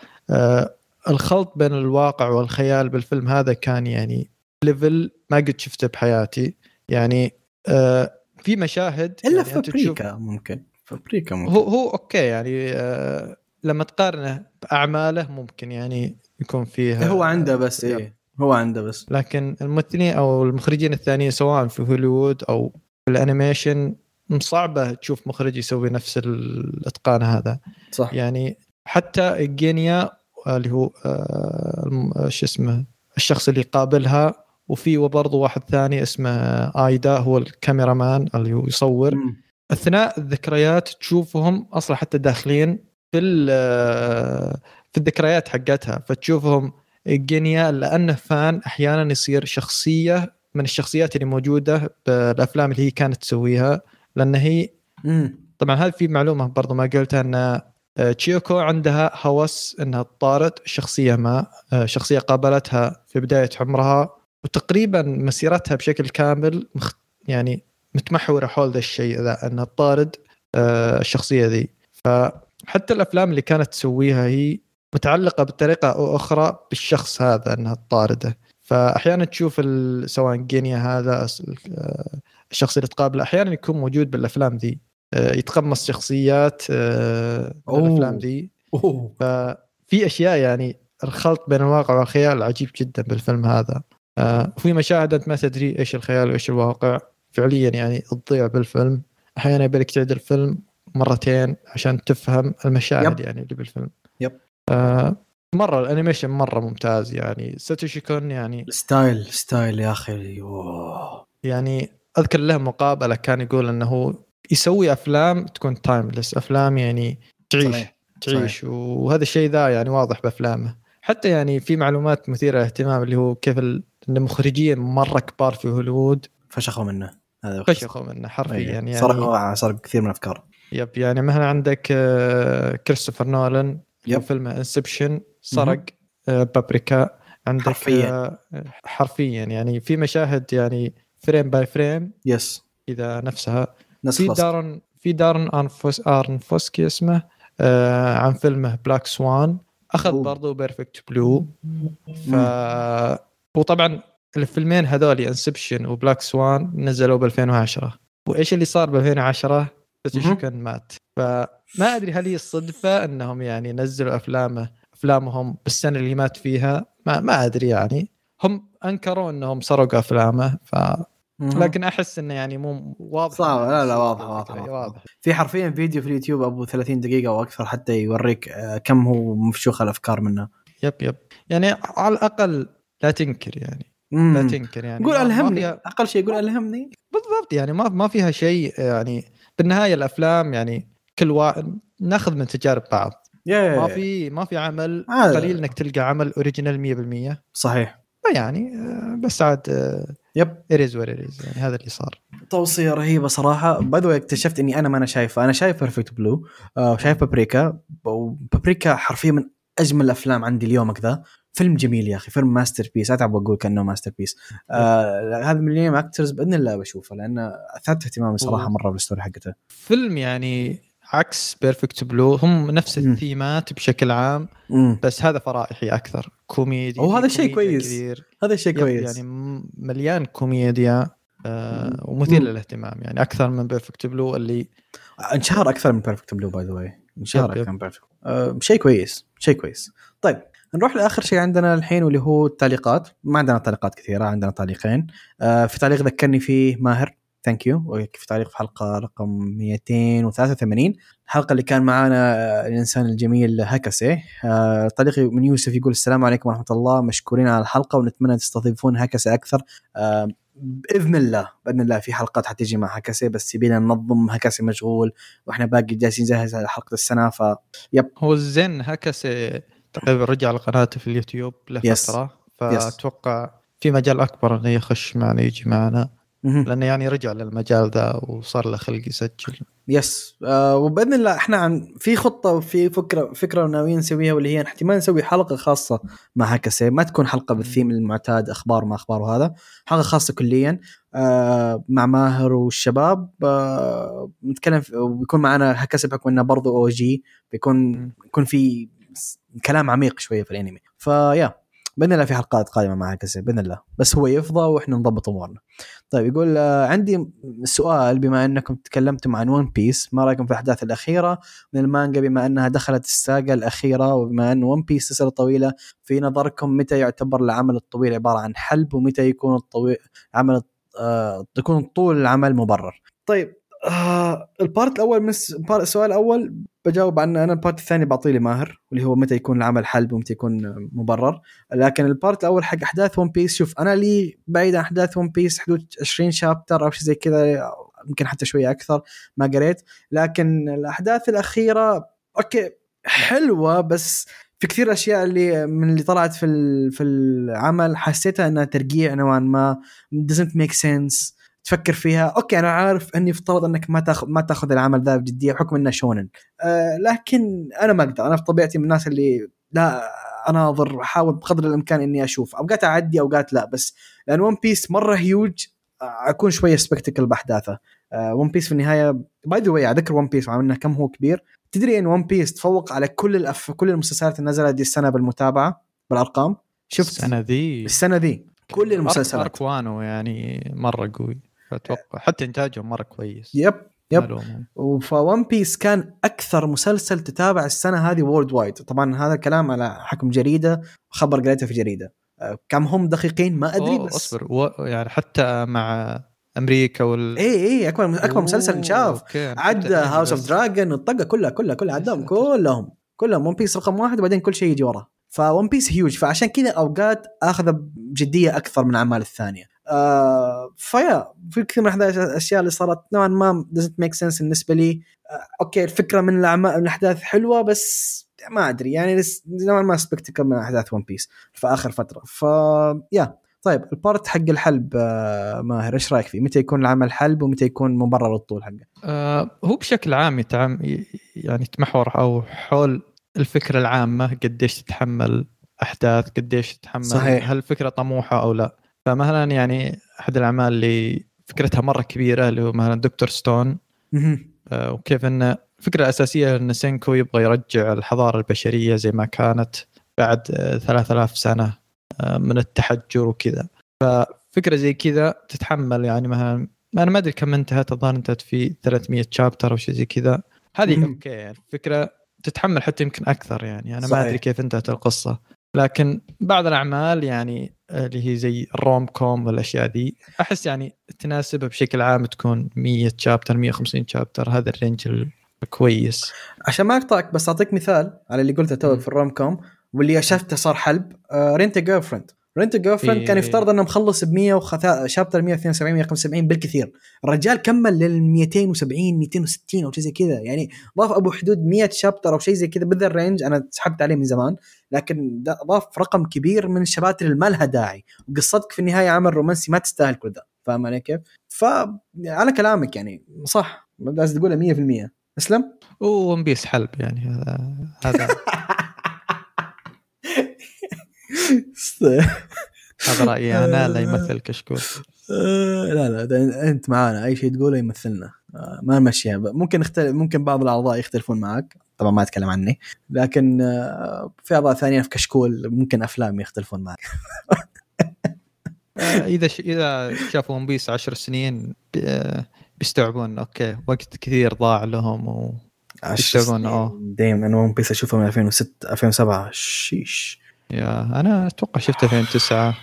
الخلط بين الواقع والخيال بالفيلم هذا كان يعني ليفل ما قد شفته بحياتي يعني. في مشاهد إلا يعني فابريكا ممكن هو أوكي يعني لما تقارنه بأعماله ممكن يعني يكون فيها هو عنده بس هو عنده بس، لكن الممثلين أو المخرجين الثانيين سواء في هوليوود أو في الأنيميشن صعبة تشوف مخرج يسوي نفس الإتقان هذا، صح يعني. حتى جينيا اللي هو شو اسمه الشخص اللي قابلها، وفي وبرضه واحد ثاني اسمه آيدا هو الكاميرامان اللي هو يصور. أثناء الذكريات تشوفهم أصلا حتى داخلين في الذكريات حقتها، فتشوفهم جينيا لأنه فان أحيانا يصير شخصية من الشخصيات اللي موجودة بالأفلام اللي هي كانت تسويها، لأن هي طبعا هذه في معلومة برضه ما قلتها، أن تشيوكو عندها هوس أنها تطارد شخصية قابلتها في بداية عمرها، وتقريبا مسيرتها بشكل كامل يعني متمحورة حول ذا الشيء ذا، أنها تطارد الشخصية ذي. فحتى الأفلام اللي كانت تسويها هي متعلقة بطريقة أو أخرى بالشخص هذا أنها تطارده. فأحيانا تشوف سواء جينيا هذا الشخص اللي تقابله أحيانا يكون موجود بالأفلام ذي، يتقمص شخصيات الأفلام ذي. ففي أشياء يعني الخلط بين الواقع والخيال عجيب جدا بالفيلم هذا. في مشاهد أنت ما تدري إيش الخيال وإيش الواقع فعليا يعني تضيع بالفيلم، أحيانا يبلك تعيد الفيلم مرتين عشان تفهم المشاهد يعني اللي بالفيلم. مرة الأنيميشن مرة ممتاز يعني ساتوشي كون يعني ستايل يا أخي. يعني أذكر له مقابلة كان يقول أنه يسوي أفلام تكون تايمليس، أفلام يعني تعيش صحيح. وهذا الشيء ذا يعني واضح بأفلامه. حتى يعني في معلومات مثيرة اهتمام اللي هو كيف المخرجين مرة كبار في هوليوود فشخوا منه حرفيا يعني صار كثير من أفكار. يعني مثلا عندك كريستوفر نولان فيلم انسبشن سرق بابريكا، عندك حرفيا يعني في مشاهد يعني فريم باي فريم يس إذا نفسها. في دارن أرنفوسكي اسمه عن فيلمه بلاك سوان أخذ برضو بيرفكت بلو. وطبعا الفيلمين هذولي انسبشن وبلاك سوان نزلوا ب2010، وإيش اللي صار ب2010؟ ساتوشي كون مات. فما أدري هل هي الصدفة أنهم يعني نزلوا أفلامهم بالسنة اللي مات فيها، ما أدري يعني. هم أنكروا أنهم سرقوا أفلامه، لكن احس انه يعني مو واضح. صعب. لا واضح. في حرفيا فيديو في اليوتيوب ابو 30 دقيقه واكثر حتى يوريك كم هو مفشوخ الافكار منه. يب يعني على الاقل لا تنكر يعني. لا تنكر يعني. قول الهمني اقل شيء يقول الهمني بالضبط يعني ما فيها شيء يعني. بالنهايه الافلام يعني كل ناخذ من تجارب بعض. ما في عمل قليل انك تلقى عمل اوريجينال 100%. صحيح. يعني بس عاد إريز يعني هذا اللي صار. توصية رهيبة صراحة. بعد ذلك اكتشفت إني أنا ما أنا شايفة. أنا شايف بيرفكت بلو وشايف بابريكا. وبابريكا حرفيا من أجمل الأفلام عندي اليوم كذا. فيلم جميل يا أخي, فيلم ماستر بيس. أتعب أقول كأنه ماستر بيس. هذا ميلينيوم أكترز بإذن الله بشوفه لأنه أثبت اهتمامي صراحة مرة بالستوري حقته. فيلم يعني عكس بيرفكت بلو, هم نفس الثيمات بشكل عام بس هذا فرائحي أكثر كوميدي. وهذا شيء كويس. هذا شيء كويس يعني مليان كوميديا ومثير للاهتمام يعني أكثر من بيرفكت بلو اللي انشهر أكثر من بيرفكت بلو باي ذا واي. انشهر أكثر من بيرفكت. شيء كويس. طيب نروح لآخر شيء عندنا الحين واللي هو التعليقات. ما عندنا تعليقات كثيرة, عندنا تعليقين. في تعليق ذكرني فيه ماهر ثانك يو, وفي تعليق في حلقة رقم 283 الحلقة اللي كان معانا الإنسان الجميل هكسي. تعليقي من يوسف يقول السلام عليكم ورحمة الله, مشكورين على الحلقة ونتمنى تستضيفون هكسي أكثر بإذن الله في حلقات حتيجي مع هكسي, بس يبينا ننظم. هكسي مشغول وإحنا باقي جالسين نجهز على حلقة السنة. هو الزين هكسي تقريبا رجع لقناته في اليوتيوب لفترة, فأتوقع في مجال أكبر أنه يخش معنا يجي معنا لأنه يعني رجع للمجال ذا وصار له خلق يسجل. وبإذن الله إحنا في خطة وفي فكرة وناويين نسويها, واللي هي احتمال نسوي حلقة خاصة مع هكسي. ما تكون حلقة بالثيم المعتاد أخبار ما أخبار, وهذا حلقة خاصة كليا مع ماهر والشباب. نتكلم ويكون معنا هكسي بحكم إنه برضو أو جي, بيكون في كلام عميق شوية في الأنمي. فيا بإذن الله في حلقات قادمة مع هكسي بإذن الله, بس هو يفضى وإحنا نضبط أمورنا. طيب يقول عندي سؤال, بما أنكم تكلمتم عن ون بيس, ما رأيكم في الأحداث الأخيرة من المانجا بما أنها دخلت الساقة الأخيرة, وبما أن ون بيس سلسلة طويلة, في نظركم متى يعتبر العمل الطويل عبارة عن حلب, ومتى يكون يكون طول العمل مبرر؟ طيب البارت الأول من السؤال الأول بجاوب عنه أنا, البارت الثاني بعطيه ماهر واللي هو متى يكون العمل حلب ومتى يكون مبرر. لكن البارت الأول حق أحداث ون بيس, شوف أنا لي بعيد عن أحداث ون بيس حدود 20 شابتر أو شيء زي كذا, يمكن حتى شوية أكثر ما قريت. لكن الأحداث الأخيرة أوكي حلوة, بس في كثير أشياء اللي طلعت في العمل حسيتها أنها ترجيع نوعا ما, doesn't make sense. تفكر فيها اوكي انا عارف اني افترض انك ما تاخذ العمل ذا بجديه بحكم انه شونن, لكن انا ما اقدر. انا في طبيعتي من الناس اللي لا اناظر, احاول بقدر الامكان اني اشوف, اوقات اعدي اوقات لا, بس لان ون بيس مره هيوج اكون شويه سبكتكل باحداثه. ون بيس في النهايه باي ذا واي, اذكر ون بيس مع انه كم هو كبير, تدري ان ون بيس تفوق على كل المسلسلات اللي نزلت دي السنه بالمتابعه بالارقام. شفت السنه ذي كل المسلسلات أركوانو يعني مره قوي, اتوقع حتى انتاجهم مره كويس. يب وون بيس كان اكثر مسلسل تتابع السنه هذه وورلد وايد. طبعا هذا الكلام على حكم جريده, خبر قريته في جريده. كم هم دقيقين ما ادري, بس اصبر يعني حتى مع امريكا اي اكبر مسلسل انشاف, عدى هاوس اوف دراجون والطقه كلها عداهم كلهم. ون بيس رقم واحد, وبعدين كل شيء يجي وراه. فون بيس هيوج, فعشان كذا اوقات اخذ بجديه اكثر من اعمال الثانيه. فيا في كثير من الاحداث الاشياء اللي صارت نوعا ما doesn't make sense بالنسبه لي. اوكي الفكره من الاحداث حلوه, بس ما ادري يعني نوعا ما سبكتكل من احداث ون بيس في اخر فتره. فيا طيب البارت حق الحلب ماهر ايش رايك فيه؟ متى يكون العمل حلب ومتى يكون مبرر الطول حقه؟ هو بشكل عام يعني يتمحور او حول الفكره العامه, قديش تتحمل احداث, قديش تتحمل. صحيح. هل الفكره طموحه او لا؟ فمثلا يعني أحد الأعمال اللي فكرتها مرة كبيرة اللي هو مثلا دكتور ستون, وكيف أن الفكرة الأساسية أن سينكو يبغى يرجع الحضارة البشرية زي ما كانت بعد 3000 سنة من التحجر وكذا. ففكرة زي كذا تتحمل يعني مثلا أنا ما أدري كم انتهت, الظاهر انتهت في 300 شابتر أو شيء زي كذا. هذه أوكي الفكرة تتحمل حتى يمكن أكثر يعني أنا. صحيح. ما أدري كيف انتهت القصة, لكن بعض الأعمال يعني اللي هي زي الروم كوم والأشياء دي أحس يعني تناسبها بشكل عام تكون 100 شابتر 150 شابتر، هذا الرينج الكويس. عشان ما أقطعك بس أعطيك مثال على اللي قلته توك في الروم كوم واللي شفته صار حلب. رينت ا جيرفريند، رينت ا جيرفريند كان يفترض أنه مخلص ب 100 شابتر 172 175 بالكثير، الرجال كمل لل 270 260 أو شيء زي كذا، يعني ضاف أبو حدود 100 شابتر أو شيء زي كذا بذا الرينج. أنا سحبت عليه من زمان، لكن ضاف رقم كبير من الشباتر المالها داعي، وقصتك في النهاية عمل رومانسي ما تستاهل كل ده، فاهم علي كيف؟ فعلى كلامك يعني صح، لازم تقوله 100%. أسلم وون بيس حلب يعني هذا هذا رأيي أنا، لا يمثل كشكول. لا لا أنت معانا، أي شيء تقوله يمثلنا، ما مشيها. ممكن ممكن بعض الأعضاء يختلفون معك طبعا، ما أتكلم عني، لكن في أعضاء ثانيين في كشكول ممكن أفلام يختلفون معك. إذا شافوا ون بيس 10 سنين بيستوعبون أوكي وقت كثير ضاع لهم، و دايم أنا ون بيس أشوفه من 2006 2007 شيش. يا أنا أتوقع شفته 2009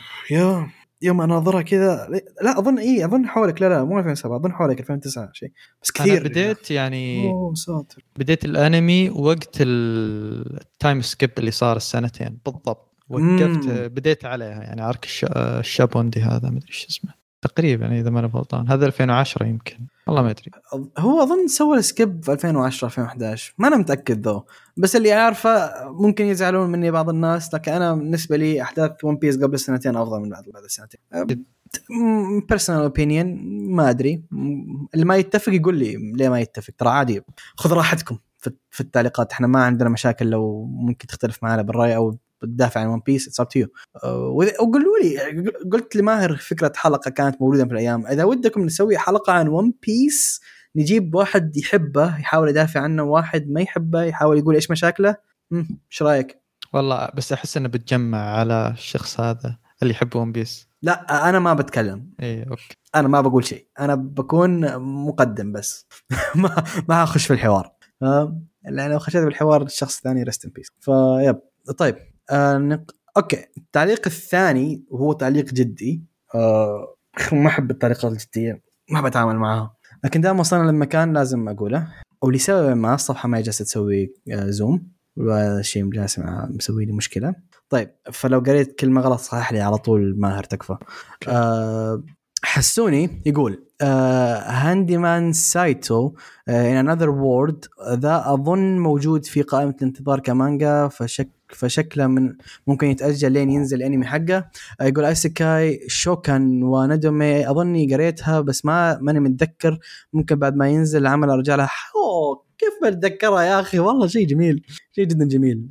يوم أنا أنظرها كذا. لا أظن أظن حولك، لا مو 2007، أظن حولك 2009 شيء. بس كثير أنا بديت يعني بديت الأنمي وقت التايم سكيب اللي صار السنتين بالضبط، وقفت بديت عليها يعني عرك الشابوندي هذا ما أدري إيش اسمه تقريبا إذا ما أنا غلطان، هذا 2010 يمكن، والله ما أدري. هو أظن سوى السكيب في 2010 2011 ما أنا متأكد ذو، بس اللي عارفه ممكن يزعلون مني بعض الناس، لكن أنا بالنسبة لي أحداث ون بيس قبل سنتين أفضل من بعد السنتين. personal opinion ما أدري، اللي ما يتفق يقول لي ليه ما يتفق، ترى عادي، خذ راحتكم في التعليقات، إحنا ما عندنا مشاكل لو ممكن تختلف معنا بالرأي أو تدافع عن ون بيس it's up to you. وقولوا لي، قلت لماهر فكرة حلقة كانت موجودة في الأيام، إذا ودكم نسوي حلقة عن ون بيس نجيب واحد يحبه يحاول يدافع عنه، واحد ما يحبه يحاول يقول إيش مشاكله. إيش رأيك؟ والله بس أحس أنه بتجمع على الشخص هذا اللي يحب ون بيس. لا أنا ما بتكلم، أوكي أنا ما بقول شيء، أنا بكون مقدم بس. ما أخش في الحوار، لأنه خشيت بالحوار الشخص الثاني رست إن بيس. فيب طيب اوكي التعليق الثاني وهو تعليق جدي. ما احب التعليقات الجديه، ما بتعامل معها، لكن دائما وصلنا للمكان لازم اقوله، او لسبب ما الصفحه ما جالسه تسوي زوم، ولا شيء مجالس مسوي لي مشكله. طيب فلو قريت كلمه غلط صحح لي على طول ماهر تكفى. حسوني يقول هانديمان سايتو in another world، ذا أظن موجود في قائمة الانتظار كمانجا، فشكله ممكن يتأجل لين ينزل الأنمي حقه. يقول أيسكاي شوكان وندمي أظني قريتها بس ماني متذكر، ممكن بعد ما ينزل العمل أرجع لها. كيف بتذكرها يا أخي، والله شيء جميل، شيء جدا جميل.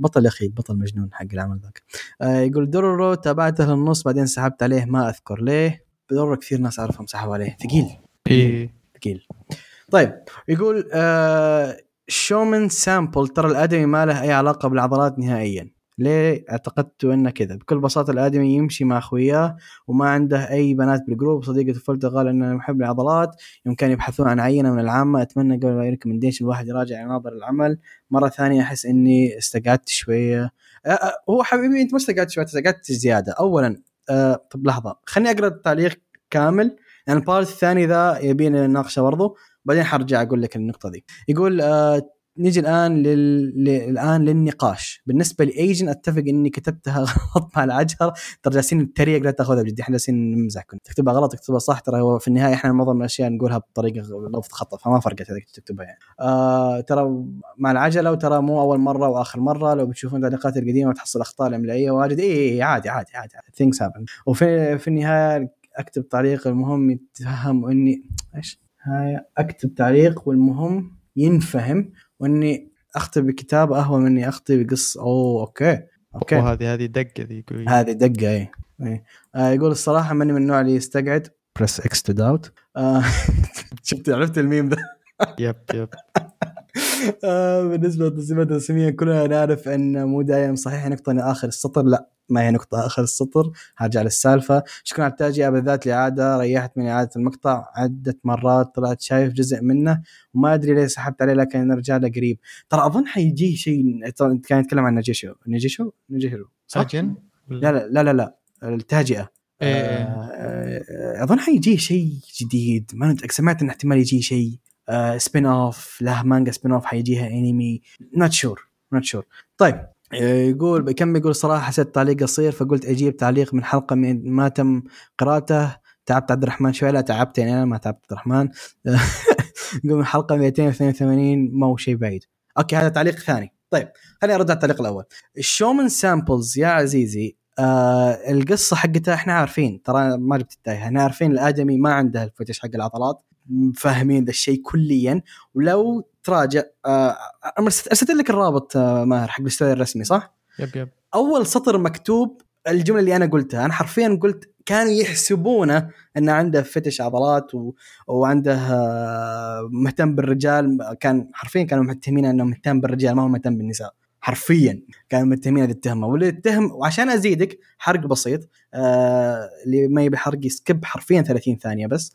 بطل يا أخي، بطل مجنون حق العمل ذاك. يقول دورورو تابعته للنص بعدين سحبت عليه ما أذكر ليه، بدور كثير ناس أعرفهم سحبوا عليه، ثقيل. طيب يقول شومن سامبل ترى الأدمي ما له أي علاقة بالعضلات نهائيا، ليه اعتقدت أنه كذا؟ بكل بساطة الأدمي يمشي مع أخوياه وما عنده أي بنات بالجروب، صديقة الفلتة قال أنه محب العضلات، يمكن يبحثون عن عينة من العامة. أتمنى قبل ما يركمنديشن الواحد يراجع يناظر العمل مرة ثانية. أحس أني استقعدت شوية. هو حبيبي أنت ما استقعدت شوية، استقعدت زيادة. أولا طب لحظة خلني أقرأ التعليق كامل، يعني البارت الثاني ذا يبينا نناقشه برضه، بعدين حرجع أقول لك النقطة دي. يقول نيجي الآن الآن للنقاش. بالنسبة لأيجن أتفق إني كتبتها غلط مع العجهر، ترجعسين التريق لا تأخذها بجدي، إحنا جالسين نمزحكم، تكتبها غلط تكتبها صح، ترى هو في النهاية إحنا معظم الأشياء نقولها بطريقة لفظ خطأ فما فرقت هذا تكتبها يعني. ترى مع العجلة، وترى مو أول مرة وآخر مرة، لو بتشوفون تعليقات القديمة تحصل أخطاء الإملائية واجد. عادي things happen. وفي النهاية أكتب تعليق المهم يتفهم، وإني إيش هاي أكتب تعليق والمهم ينفهم، وإني أخطي بكتاب أهوى من إني أخطي بقص. أوكي هذه دقة ذي، هذه دقة إيه. يقول الصراحة ماني من النوع اللي يستقعد press X to doubt. شفت عرفت الميم ده يب بالنسبة للتسميات الرسمية كلنا نعرف أن مو دايم صحيح نقطة آخر السطر، لا ما هي نقطة آخر السطر. هرجع للسالفة. شكرا على التاجية بالذات لعادة ريحت من إعادة المقطع عدة مرات، طلعت شايف جزء منه وما أدري ليه سحبت عليه، لكن نرجع له قريب. ترى أظن حيجي شيء، كان يتكلم عن نجيشو ساكن. لا لا لا لا, لا. التاجئة أظن حيجي شيء جديد، ما أنت سمعت أن احتمال يجي شيء سبين اوف، له مانجا سبين اوف حيجيها انمي، نوت شور. طيب يقول بكم، يقول صراحه حسيت تعليق قصير فقلت اجيب تعليق من حلقه ما تم قراءته. تعبت عبد الرحمن شويه. لا تعبت، يعني انا ما تعبت عبد الرحمن. نقول من حلقه 282 مو شيء بعيد. اوكي هذا تعليق ثاني. طيب خليني ارد على التعليق الاول. الشومن سامبلز يا عزيزي، القصه حقتها احنا عارفين، ترى ما جبت التايه، احنا عارفين الادمي ما عنده الفتش حق العضلات، فاهمين ذا الشيء كليا. ولو تراجع ارسلت لك الرابط ماهر حق الاستوديو الرسمي صح؟ يب اول سطر مكتوب الجمله اللي انا قلتها، انا حرفيا قلت كانوا يحسبونه انه عنده فتش عضلات وعنده مهتم بالرجال، كانوا متهمين انه مهتم بالرجال ما هو مهتم بالنساء، حرفيا كانوا متهمين هذه التهمه. وعشان ازيدك حرق بسيط، اللي ما يبي حرق يسكب حرفيا 30 ثانيه بس.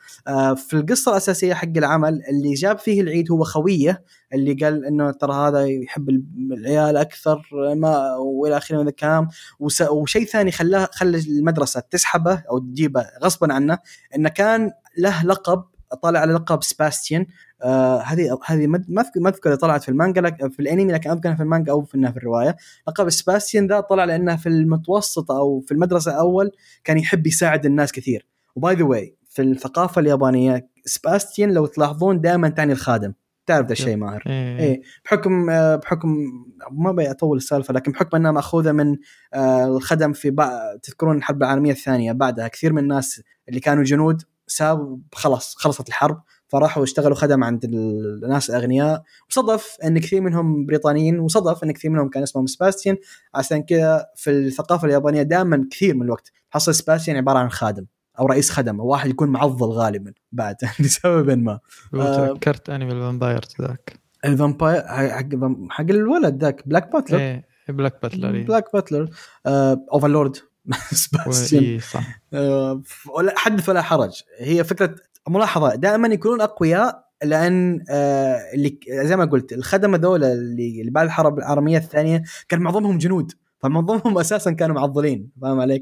في القصه الاساسيه حق العمل اللي جاب فيه العيد هو خويه اللي قال انه ترى هذا يحب العيال اكثر ما والى اخره من الكلام، وشيء ثاني خلى المدرسه تسحبه او تجيبه غصبا عنه، انه كان له لقب، طالع على لقب سباستيان. هذه ما اذكر طلعت في المانجا في الانمي، لكن اذكرها في المانجا او في الروايه. لقب سباستيان ذا طلع لانه في المتوسط او في المدرسه اول كان يحب يساعد الناس كثير. وباي ذا واي في الثقافه اليابانيه سباستيان لو تلاحظون دائما تعني الخادم، تعرف ذا الشيء ماهر؟ ايه بحكم ما بيطول السالفه، لكن بحكم انها ماخوذه من الخدم في تذكرون الحرب العالميه الثانيه، بعدها كثير من الناس اللي كانوا جنود خلصت الحرب فراحوا اشتغلوا خدم عند الناس الأغنياء، وصدف أن كثير منهم بريطانيين، وصدف أن كثير منهم كان اسمهم سباستيان. عشان كده في الثقافة اليابانية دائما كثير من الوقت حصل سباستيان عبارة عن خادم أو رئيس خدم أو واحد يكون معضل غالبا بعد لسبب ما. تذكرت أنمي الفامباير ذاك، الفامباير حق الولد ذاك بلاك باتلر. إيه بلاك باتلر أوفرلورد سباستيان. حدث ولا حرج. هي فكرة ملاحظة، دائما يكونون أقوياء لأن اللي زي ما قلت الخدمة ذول اللي بعد الحرب العالمية الثانية كان معظمهم جنود، فمعظمهم أساسا كانوا معضلين، فاهم عليك؟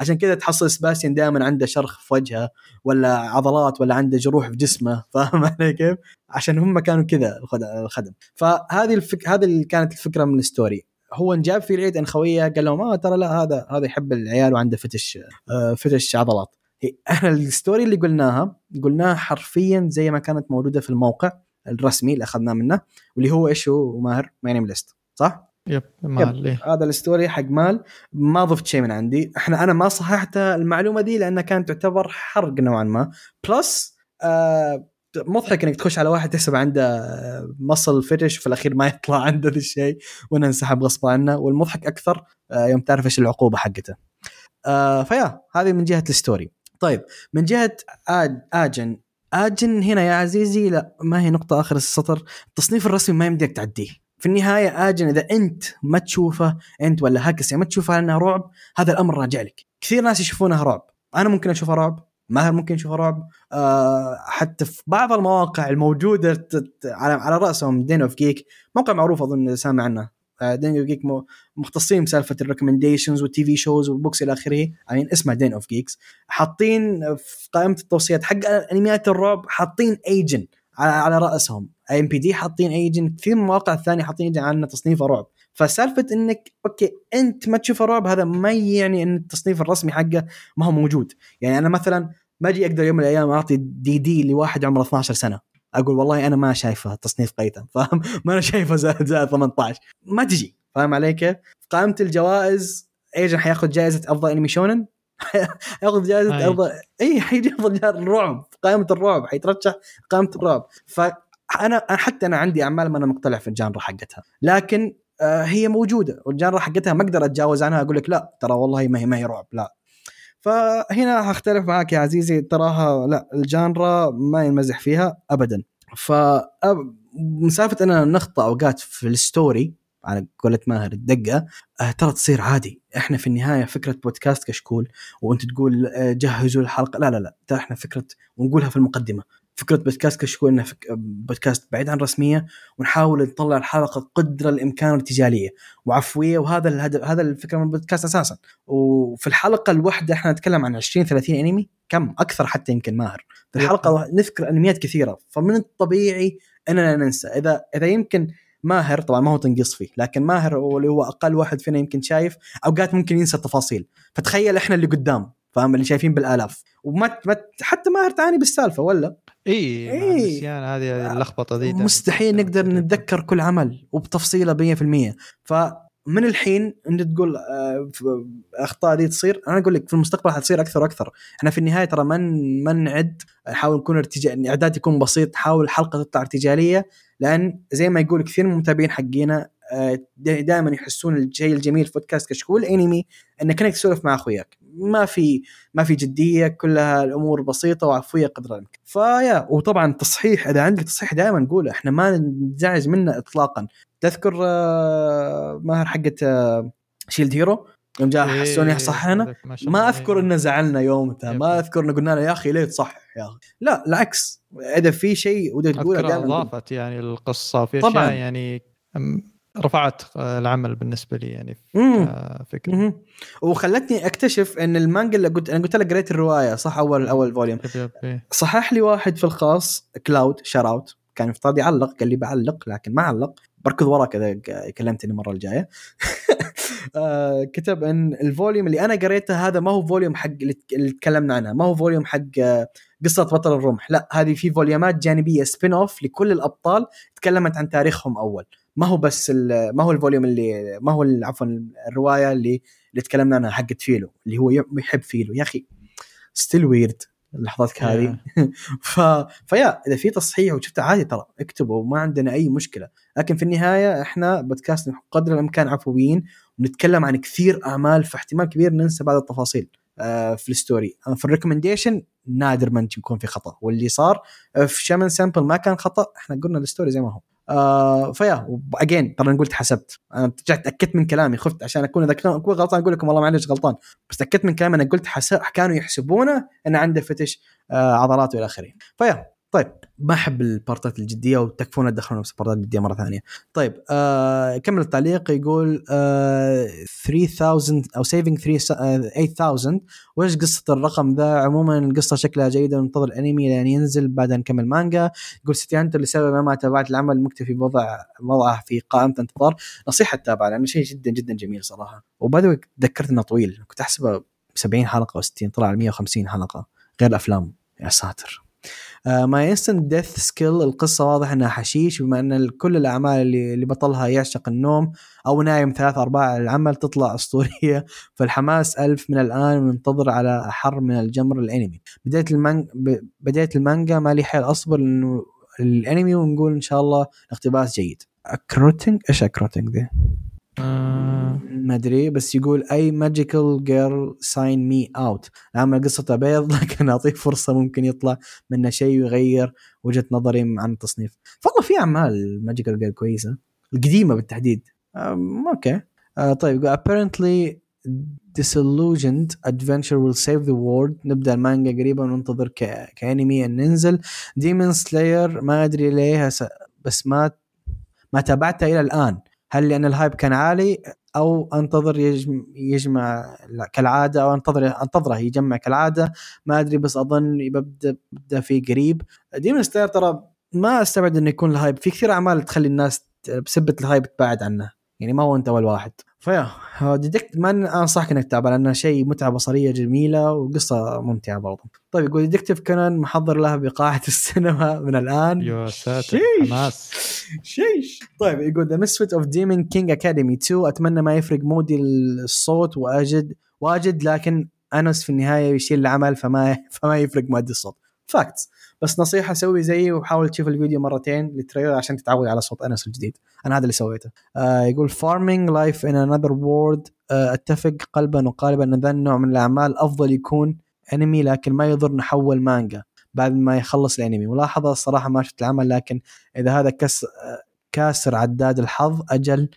عشان كذا تحصل سباستيان دائما عنده شرخ في وجهه ولا عضلات ولا عنده جروح في جسمه، فاهم عليك؟ عشان هم كانوا كذا الخدم. فهذه هذه كانت الفكرة من الستوري. هو انجاب في العيد أن خويه قال لهم ترى لا هذا يحب العيال وعنده فتش عضلات. احنا الستوري اللي قلناها حرفيا زي ما كانت موجوده في الموقع الرسمي اللي اخذناه منه، واللي هو ايش هو ماهر؟ ماي نيم ليست صح؟ يب. هذا الستوري حق مال، ما ضفت شيء من عندي. انا ما صححت المعلومه دي لانها كانت تعتبر حرق نوعا ما. بلس مضحك انك تخش على واحد تحسب عنده مصل فتش وفي الاخير ما يطلع عنده ذا الشيء وانا انسحب غصب عنه. والمضحك اكثر يوم تعرف ايش العقوبه حقته. فيا هذه من جهه الستوري. طيب من جهة آجن هنا يا عزيزي، لا ما هي نقطة آخر السطر. التصنيف الرسمي ما يمديك تعديه. في النهاية آجن إذا أنت ما تشوفه، أنت ولا هاكسي ما تشوفها لأنها رعب، هذا الأمر راجع لك. كثير ناس يشوفونها رعب، أنا ممكن أشوفها رعب، ماهر ممكن أشوفها رعب، حتى في بعض المواقع الموجودة على رأسهم دين أوف جيك، موقع معروف أظن سامع عنه، دين أوف جيك مختصين بسالفة الريكمنديشنز والتي في شوز والبوكس إلى آخره، يعني اسمه دين أوف جيكس. حاطين في قائمة التوصيات حق أنميات الرعب، حاطين أيجن على رأسهم، IMPD حاطين أيجن، كثير من المواقع الثانية حاطين أيجن عنا تصنيف رعب. فسالفة إنك أوكي أنت ما تشوف رعب، هذا ما يعني إن التصنيف الرسمي حقه ما هو موجود. يعني أنا مثلا ما أجي أقدر يوم من الأيام أعطي DD لواحد عمره 12 سنة أقول والله أنا ما شايفه تصنيف قيثم، فاهم؟ ما أنا شايفه زائد 18، ما تجي، فاهم عليك؟ قائمة الجوائز ايجن حياخذ جائزة أفضل أنمي شونن، حياخذ جائزة أفضل حيجي أفضل رعب، قائمة الرعب حيترشح قائمة الرعب. فأنا حتى أنا عندي أعمال ما أنا مقتنع في الجانرة حقتها، لكن هي موجودة والجانرة حقتها ما أقدر أتجاوز عنها أقول لك لا ترى والله ما هي رعب، لا. فهنا هختلف معك يا عزيزي، تراها لا الجانرة ما ينمزح فيها أبدا. فمسافة أننا نخطأ أوقات في الستوري على قولة ماهر الدقة ترى تصير عادي. إحنا في النهاية فكرة بودكاست كشكول وأنت تقول جهزوا الحلقة، لا لا لا، ترى إحنا فكرة ونقولها في المقدمة فكرة بودكاست كشكول إنه بودكاست بعيد عن رسمية ونحاول نطلع الحلقة قدر الإمكان ارتجالية وعفوية، وهذا الهدف، هذا الفكرة من البودكاست أساسا. وفي الحلقة الواحدة إحنا نتكلم عن 20-30 أنمي، كم أكثر حتى يمكن ماهر في الحلقة نذكر أنميات كثيرة، فمن الطبيعي أننا ننسى. إذا يمكن ماهر طبعا ما هو تنقص فيه، لكن ماهر واللي هو أقل واحد فينا يمكن شايف أوقات ممكن ينسى التفاصيل، فتخيل إحنا اللي قدام فهم اللي شايفين بالآلاف وما حتى ماهر تعاني بالسالفة ولا إيه. يعني هذه اللخبطة دي مستحيل نقدر نتذكر كل عمل وبتفصيله 100%. فمن الحين أنت تقول أخطاء دي تصير، أنا أقول لك في المستقبل هتصير أكثر وأكثر. إحنا في النهاية ترى ما نعد، نحاول نكون إعداد يكون بسيط، حاول الحلقة تطلع ارتجالية، لأن زي ما يقول كثير من المتابعين حقينا دائما يحسون الشيء الجميل في بودكاست كشكول أنمي أنك أنت تسولف مع أخوياك، ما في جدية، كلها الأمور بسيطة وعفوية قدر الإمكان. فيا وطبعا تصحيح، إذا عندك تصحيح دائما نقوله، إحنا ما نزعج منه إطلاقا. تذكر ماهر حقة شيلد هيرو يوم جاء حسوني صححنا، ما أذكر إنه زعلنا يومتها، ما أذكر إنه قلنا له يا أخي ليه تصحح يا أخي، لا العكس، إذا في شيء وده تقوله دائما أضافت يعني القصة في أشياء يعني رفعت العمل بالنسبة لي يعني فكرة، وخلتني أكتشف أن المانجا اللي أنا قلت لك قريت الرواية صح، أول فوليوم صحح لي واحد في الخاص كلاود شاراوت، كان افتراضي يعلق، قال لي بعلق لكن ما علق، بركض وراء كذا كلمتني المرة الجاية كتب أن الفوليوم اللي أنا قريته هذا ما هو فوليوم حق اللي تكلمنا عنها، ما هو فوليوم حق قصة بطل الرمح، لا هذه في فوليومات جانبية سبين أوف لكل الأبطال تكلمت عن تاريخهم أول، ما هو الفوليوم اللي ما هو عفوا الروايه اللي تكلمنا عنها حقت فيلو اللي هو يحب فيلو يا اخي ستيل ويرد لحظاتك هذه فيا اذا في تصحيح وشفت عادي ترى اكتبوا، ما عندنا اي مشكله. لكن في النهايه احنا بودكاست قدر الامكان عفويين ونتكلم عن كثير اعمال، فاحتمال كبير ننسى بعض التفاصيل في الستوري. في الريكومنديشن نادر ما يكون في خطا، واللي صار في شامن سامبل ما كان خطا، احنا قلنا الستوري زي ما هو. فيا واجين ترى انا قلت حسبت، انا رجعت اتاكدت من كلامي، خفت عشان اكون غلطان اقول لكم والله معلش غلطان، بس اتاكدت من كلامي، انا قلت كانوا يحسبونه ان عنده فتش عضلات والى اخره. فيا طيب، ما احب البارتات الجديه وتكفونا تدخلون في البارتات الجديه مره ثانيه. طيب كمل التعليق يقول 3000 او سيفينج 8000 وش قصه الرقم ذا؟ عموما القصه شكلها جيده، ننتظر الانمي لان ينزل بعد نكمل مانجا. يقول ستي هانتر لسبب ما تابعت العمل مكتفي بوضعه في قائمه انتظار، نصيحه تتابعه لانه شيء جدا جدا جميل صراحه. وبعد تذكرت انه طويل، كنت احسبه 70 حلقه و60، طلع 150 حلقه غير الافلام. يا ساتر. ما ينسن ديث سكيل، القصة واضح أنها حشيش، بما أن كل الأعمال اللي بطلها يعشق النوم أو نايم 3-4 العمل تطلع أسطورية. فالحماس 1000 من الآن، وننتظر على أحر من الجمر الأنمي. بداية المانجا ما لي حيل أصبر إنه الأنمي، ونقول إن شاء الله اقتباس جيد. أكروتينج إيش أكروتينج ده؟ ما أدري، بس يقول أي magical girl sign me out. العمل قصة بيض لكن أعطيه فرصة ممكن يطلع منه شيء ويغير وجهة نظري عن التصنيف. فالله في أعمال magical girl كويسة القديمة بالتحديد. أوكي طيب، يقول apparently disillusioned adventure will save the world. نبدأ المانجا قريبا وننتظر كأنمي أن ننزل. Demon Slayer ما أدري ليه بس ما تابعتها إلى الآن، هل لأن الهايب كان عالي أو أنتظر يجمع كالعادة، أو أنتظره يجمع كالعادة، ما أدري، بس أظن يبدأ فيه قريب. ديمون سلاير ترى ما أستبعد أن يكون الهايب، في كثير أعمال تخلي الناس بسبة الهايب تبعد عنه، يعني ما هو أنت أول واحد. فيا ديدكت ما أنصحك أنك تتابع لأنه شيء متعة بصرية جميلة وقصة ممتعة برضه. طيب يقول ديدكتيف كونان محضر لها بقاعة السينما من الآن، يا ساتر حماس شيش. طيب يقول The Misfit of Demon King Academy 2، أتمنى ما يفرق مودي الصوت واجد لكن أنس في النهاية يشيل العمل فما يفرق مادي الصوت فاكتس، بس نصيحة سوي زيي وحاول تشوف الفيديو مرتين للتريلر عشان تتعود على صوت أنس الجديد، أنا هذا اللي سويته. يقول Farming Life in Another World، أتفق قلبا وقالبا أن ذا النوع من الأعمال أفضل يكون أنمي لكن ما يضر نحول مانجا، بعد ما يخلص الانمي. ملاحظه الصراحه ما شفت العمل، لكن اذا هذا كاسر عداد الحظ، اجل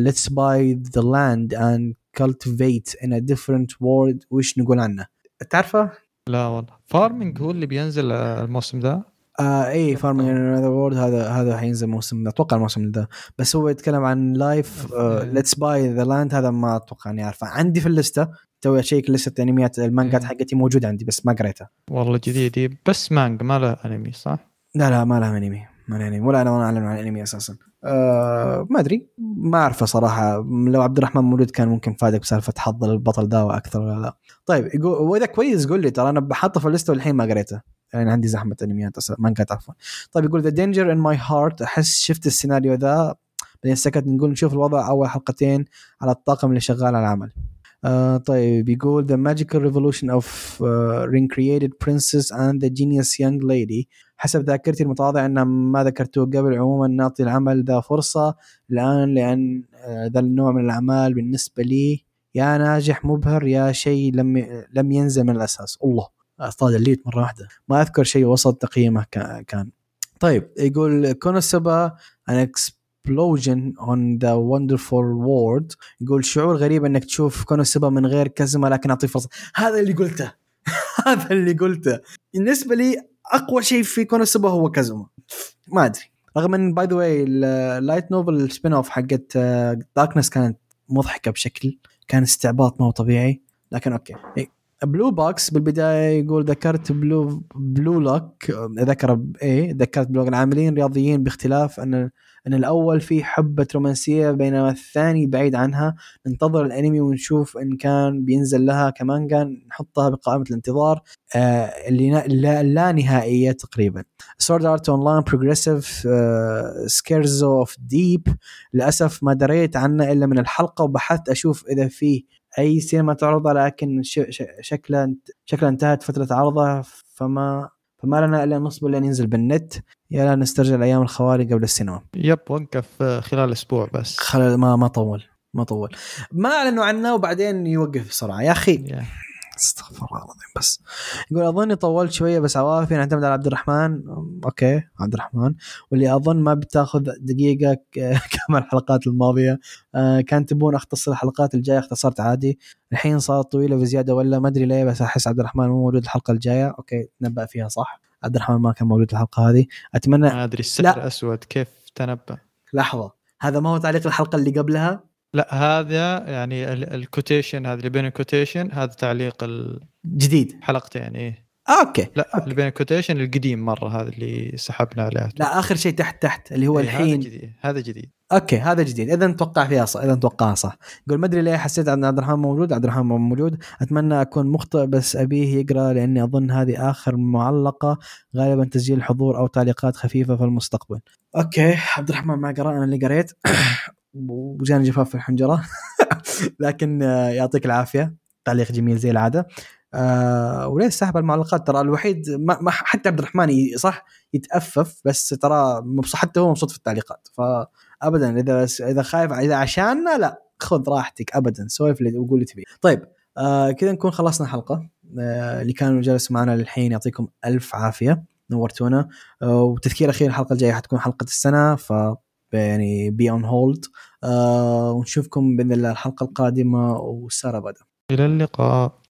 let's buy the land and cultivate in a different world. وش نقول عنه؟ تعرفه؟ لا والله. فارمينج هو اللي بينزل الموسم ده. اي فارمينج انذر وورد، هذا حينزل موسم، اتوقع الموسم ده. بس هو يتكلم عن لايف let's buy the land، هذا ما اتوقع اني اعرفه. عندي في الليسته، توي اشيك لسته انميات المانجات حقتي موجوده عندي بس ما قريتها والله. جديد بس مانجا، ما له انمي صح؟ لا ما له انمي، ولا انا اعلن عن الانمي اساسا. ما ادري، ما اعرفه صراحه. لو عبد الرحمن مولود كان ممكن فادك بسالفه حظ البطل ده واكثر ولا لا. طيب واذا كويس قول لي، ترى انا بحطه في الليسته والحين ما قريته، يعني عندي زحمه انميات مانجات عفوا. طيب يقول The Danger in My Heart. احس شفت السيناريو ذا بعدين سكت. نقول نشوف الوضع اول حلقتين على الطاقم اللي شغال على العمل. طيب يقول The Magical Revolution of Recreated Princess and the Genius Young Lady. حسب ذاكرتي المتواضعة أن ما ذكرته قبل. عموما نعطي العمل ذا فرصة الآن، لأن ذا النوع من الأعمال بالنسبة لي يا ناجح مبهر يا شيء لم ينزل من الأساس. الله أصطاد الليت مرة واحدة، ما أذكر شيء وسط تقييمه كان. طيب يقول كونوسوبا explosion on the wonderful world. يقول شعور غريب انك تشوف كونوسوبا من غير كازما، لكن اعطيه فرصه. هذا اللي قلته بالنسبه لي اقوى شيء في كونوسوبا هو كازما، ما ادري. رغم ان باي ذا واي اللايت نوفل سبين اوف حقت داركنس كانت مضحكه بشكل، كان استعباط مو طبيعي، لكن اوكي. بلو بوكس بالبدايه يقول ذكرت بلو لوك، ذكر ذكرت بلو العاملين رياضيين، باختلاف ان الاول في حبه رومانسيه بينما الثاني بعيد عنها. ننتظر الانمي ونشوف ان كان بينزل لها كمان، كان نحطها بقائمه الانتظار اللي لا نهائيه تقريبا. سورد ارت اون لاين بروجريسيف سكيرزو اوف ديب، للاسف ما دريت عنه الا من الحلقه، وبحثت اشوف اذا فيه أي سينما تعرضها، لكن شكلها انتهت فترة عرضها، فما لنا إلا نصبر لين ينزل بالنت. يلا نسترجع الأيام الخوالي قبل السينما. وقف خلال أسبوع بس، خلال ما طول ما أعلنوا عنه وبعدين يوقف بسرعة يا أخي. استغفر الله العظيم. بس يقول أظني طولت شوية بس عوافي، نعتمد على عبد الرحمن. أوكي عبد الرحمن، واللي أظن ما بتاخذ دقيقة كما الحلقات الماضية. كان تبون أختصر الحلقات الجاية، اختصرت عادي، الحين صارت طويلة بزيادة ولا ما أدري ليه، بس أحس عبد الرحمن مو موجود الحلقة الجاية. أوكي تنبأ فيها صح، عبد الرحمن ما كان موجود الحلقة هذه. أتمنى ما أدري السحر أسود كيف تنبأ. لحظة، هذا ما هو تعليق الحلقة اللي قبلها؟ لا هذا يعني الكوتيشن، هذا اللي بين الكوتيشن، هذا تعليق الجديد حلقتين. ايه اوكي. لا أوكي. اللي بين الكوتيشن القديم مره، هذا اللي سحبنا عليه. لا اخر شيء تحت اللي هو الحين هذا جديد. اوكي هذا جديد، اذا نتوقع فيها صح، اذا نتوقعها صح. يقول ما ادري ليه حسيت ان عبد الرحمن موجود. اتمنى اكون مخطئ بس ابيه يقرا، لاني اظن هذه اخر معلقه، غالبا تسجيل حضور او تعليقات خفيفه في المستقبل. اوكي عبد الرحمن ما قرأ، انا اللي قريت وجاني جفاف في الحنجرة. لكن يعطيك العافية، تعليق جميل زي العادة. وليس سحب المعلقات، ترى الوحيد ما حتى عبد الرحمن صح يتأفف، بس ترى حتى هو مبسوط في التعليقات. فأبدا إذا خايف إذا عشاننا، لا خذ راحتك أبدا، سويف اللي وقول لي تبي. طيب كذا نكون خلصنا حلقة. اللي كانوا جالس معنا للحين يعطيكم ألف عافية، نورتونا. وتذكير أخير، الحلقة الجاية حتكون حلقة السنة، ف يعني بي اون هولد. ونشوفكم باذن الله الحلقه القادمه، وساره بدا. الى اللقاء.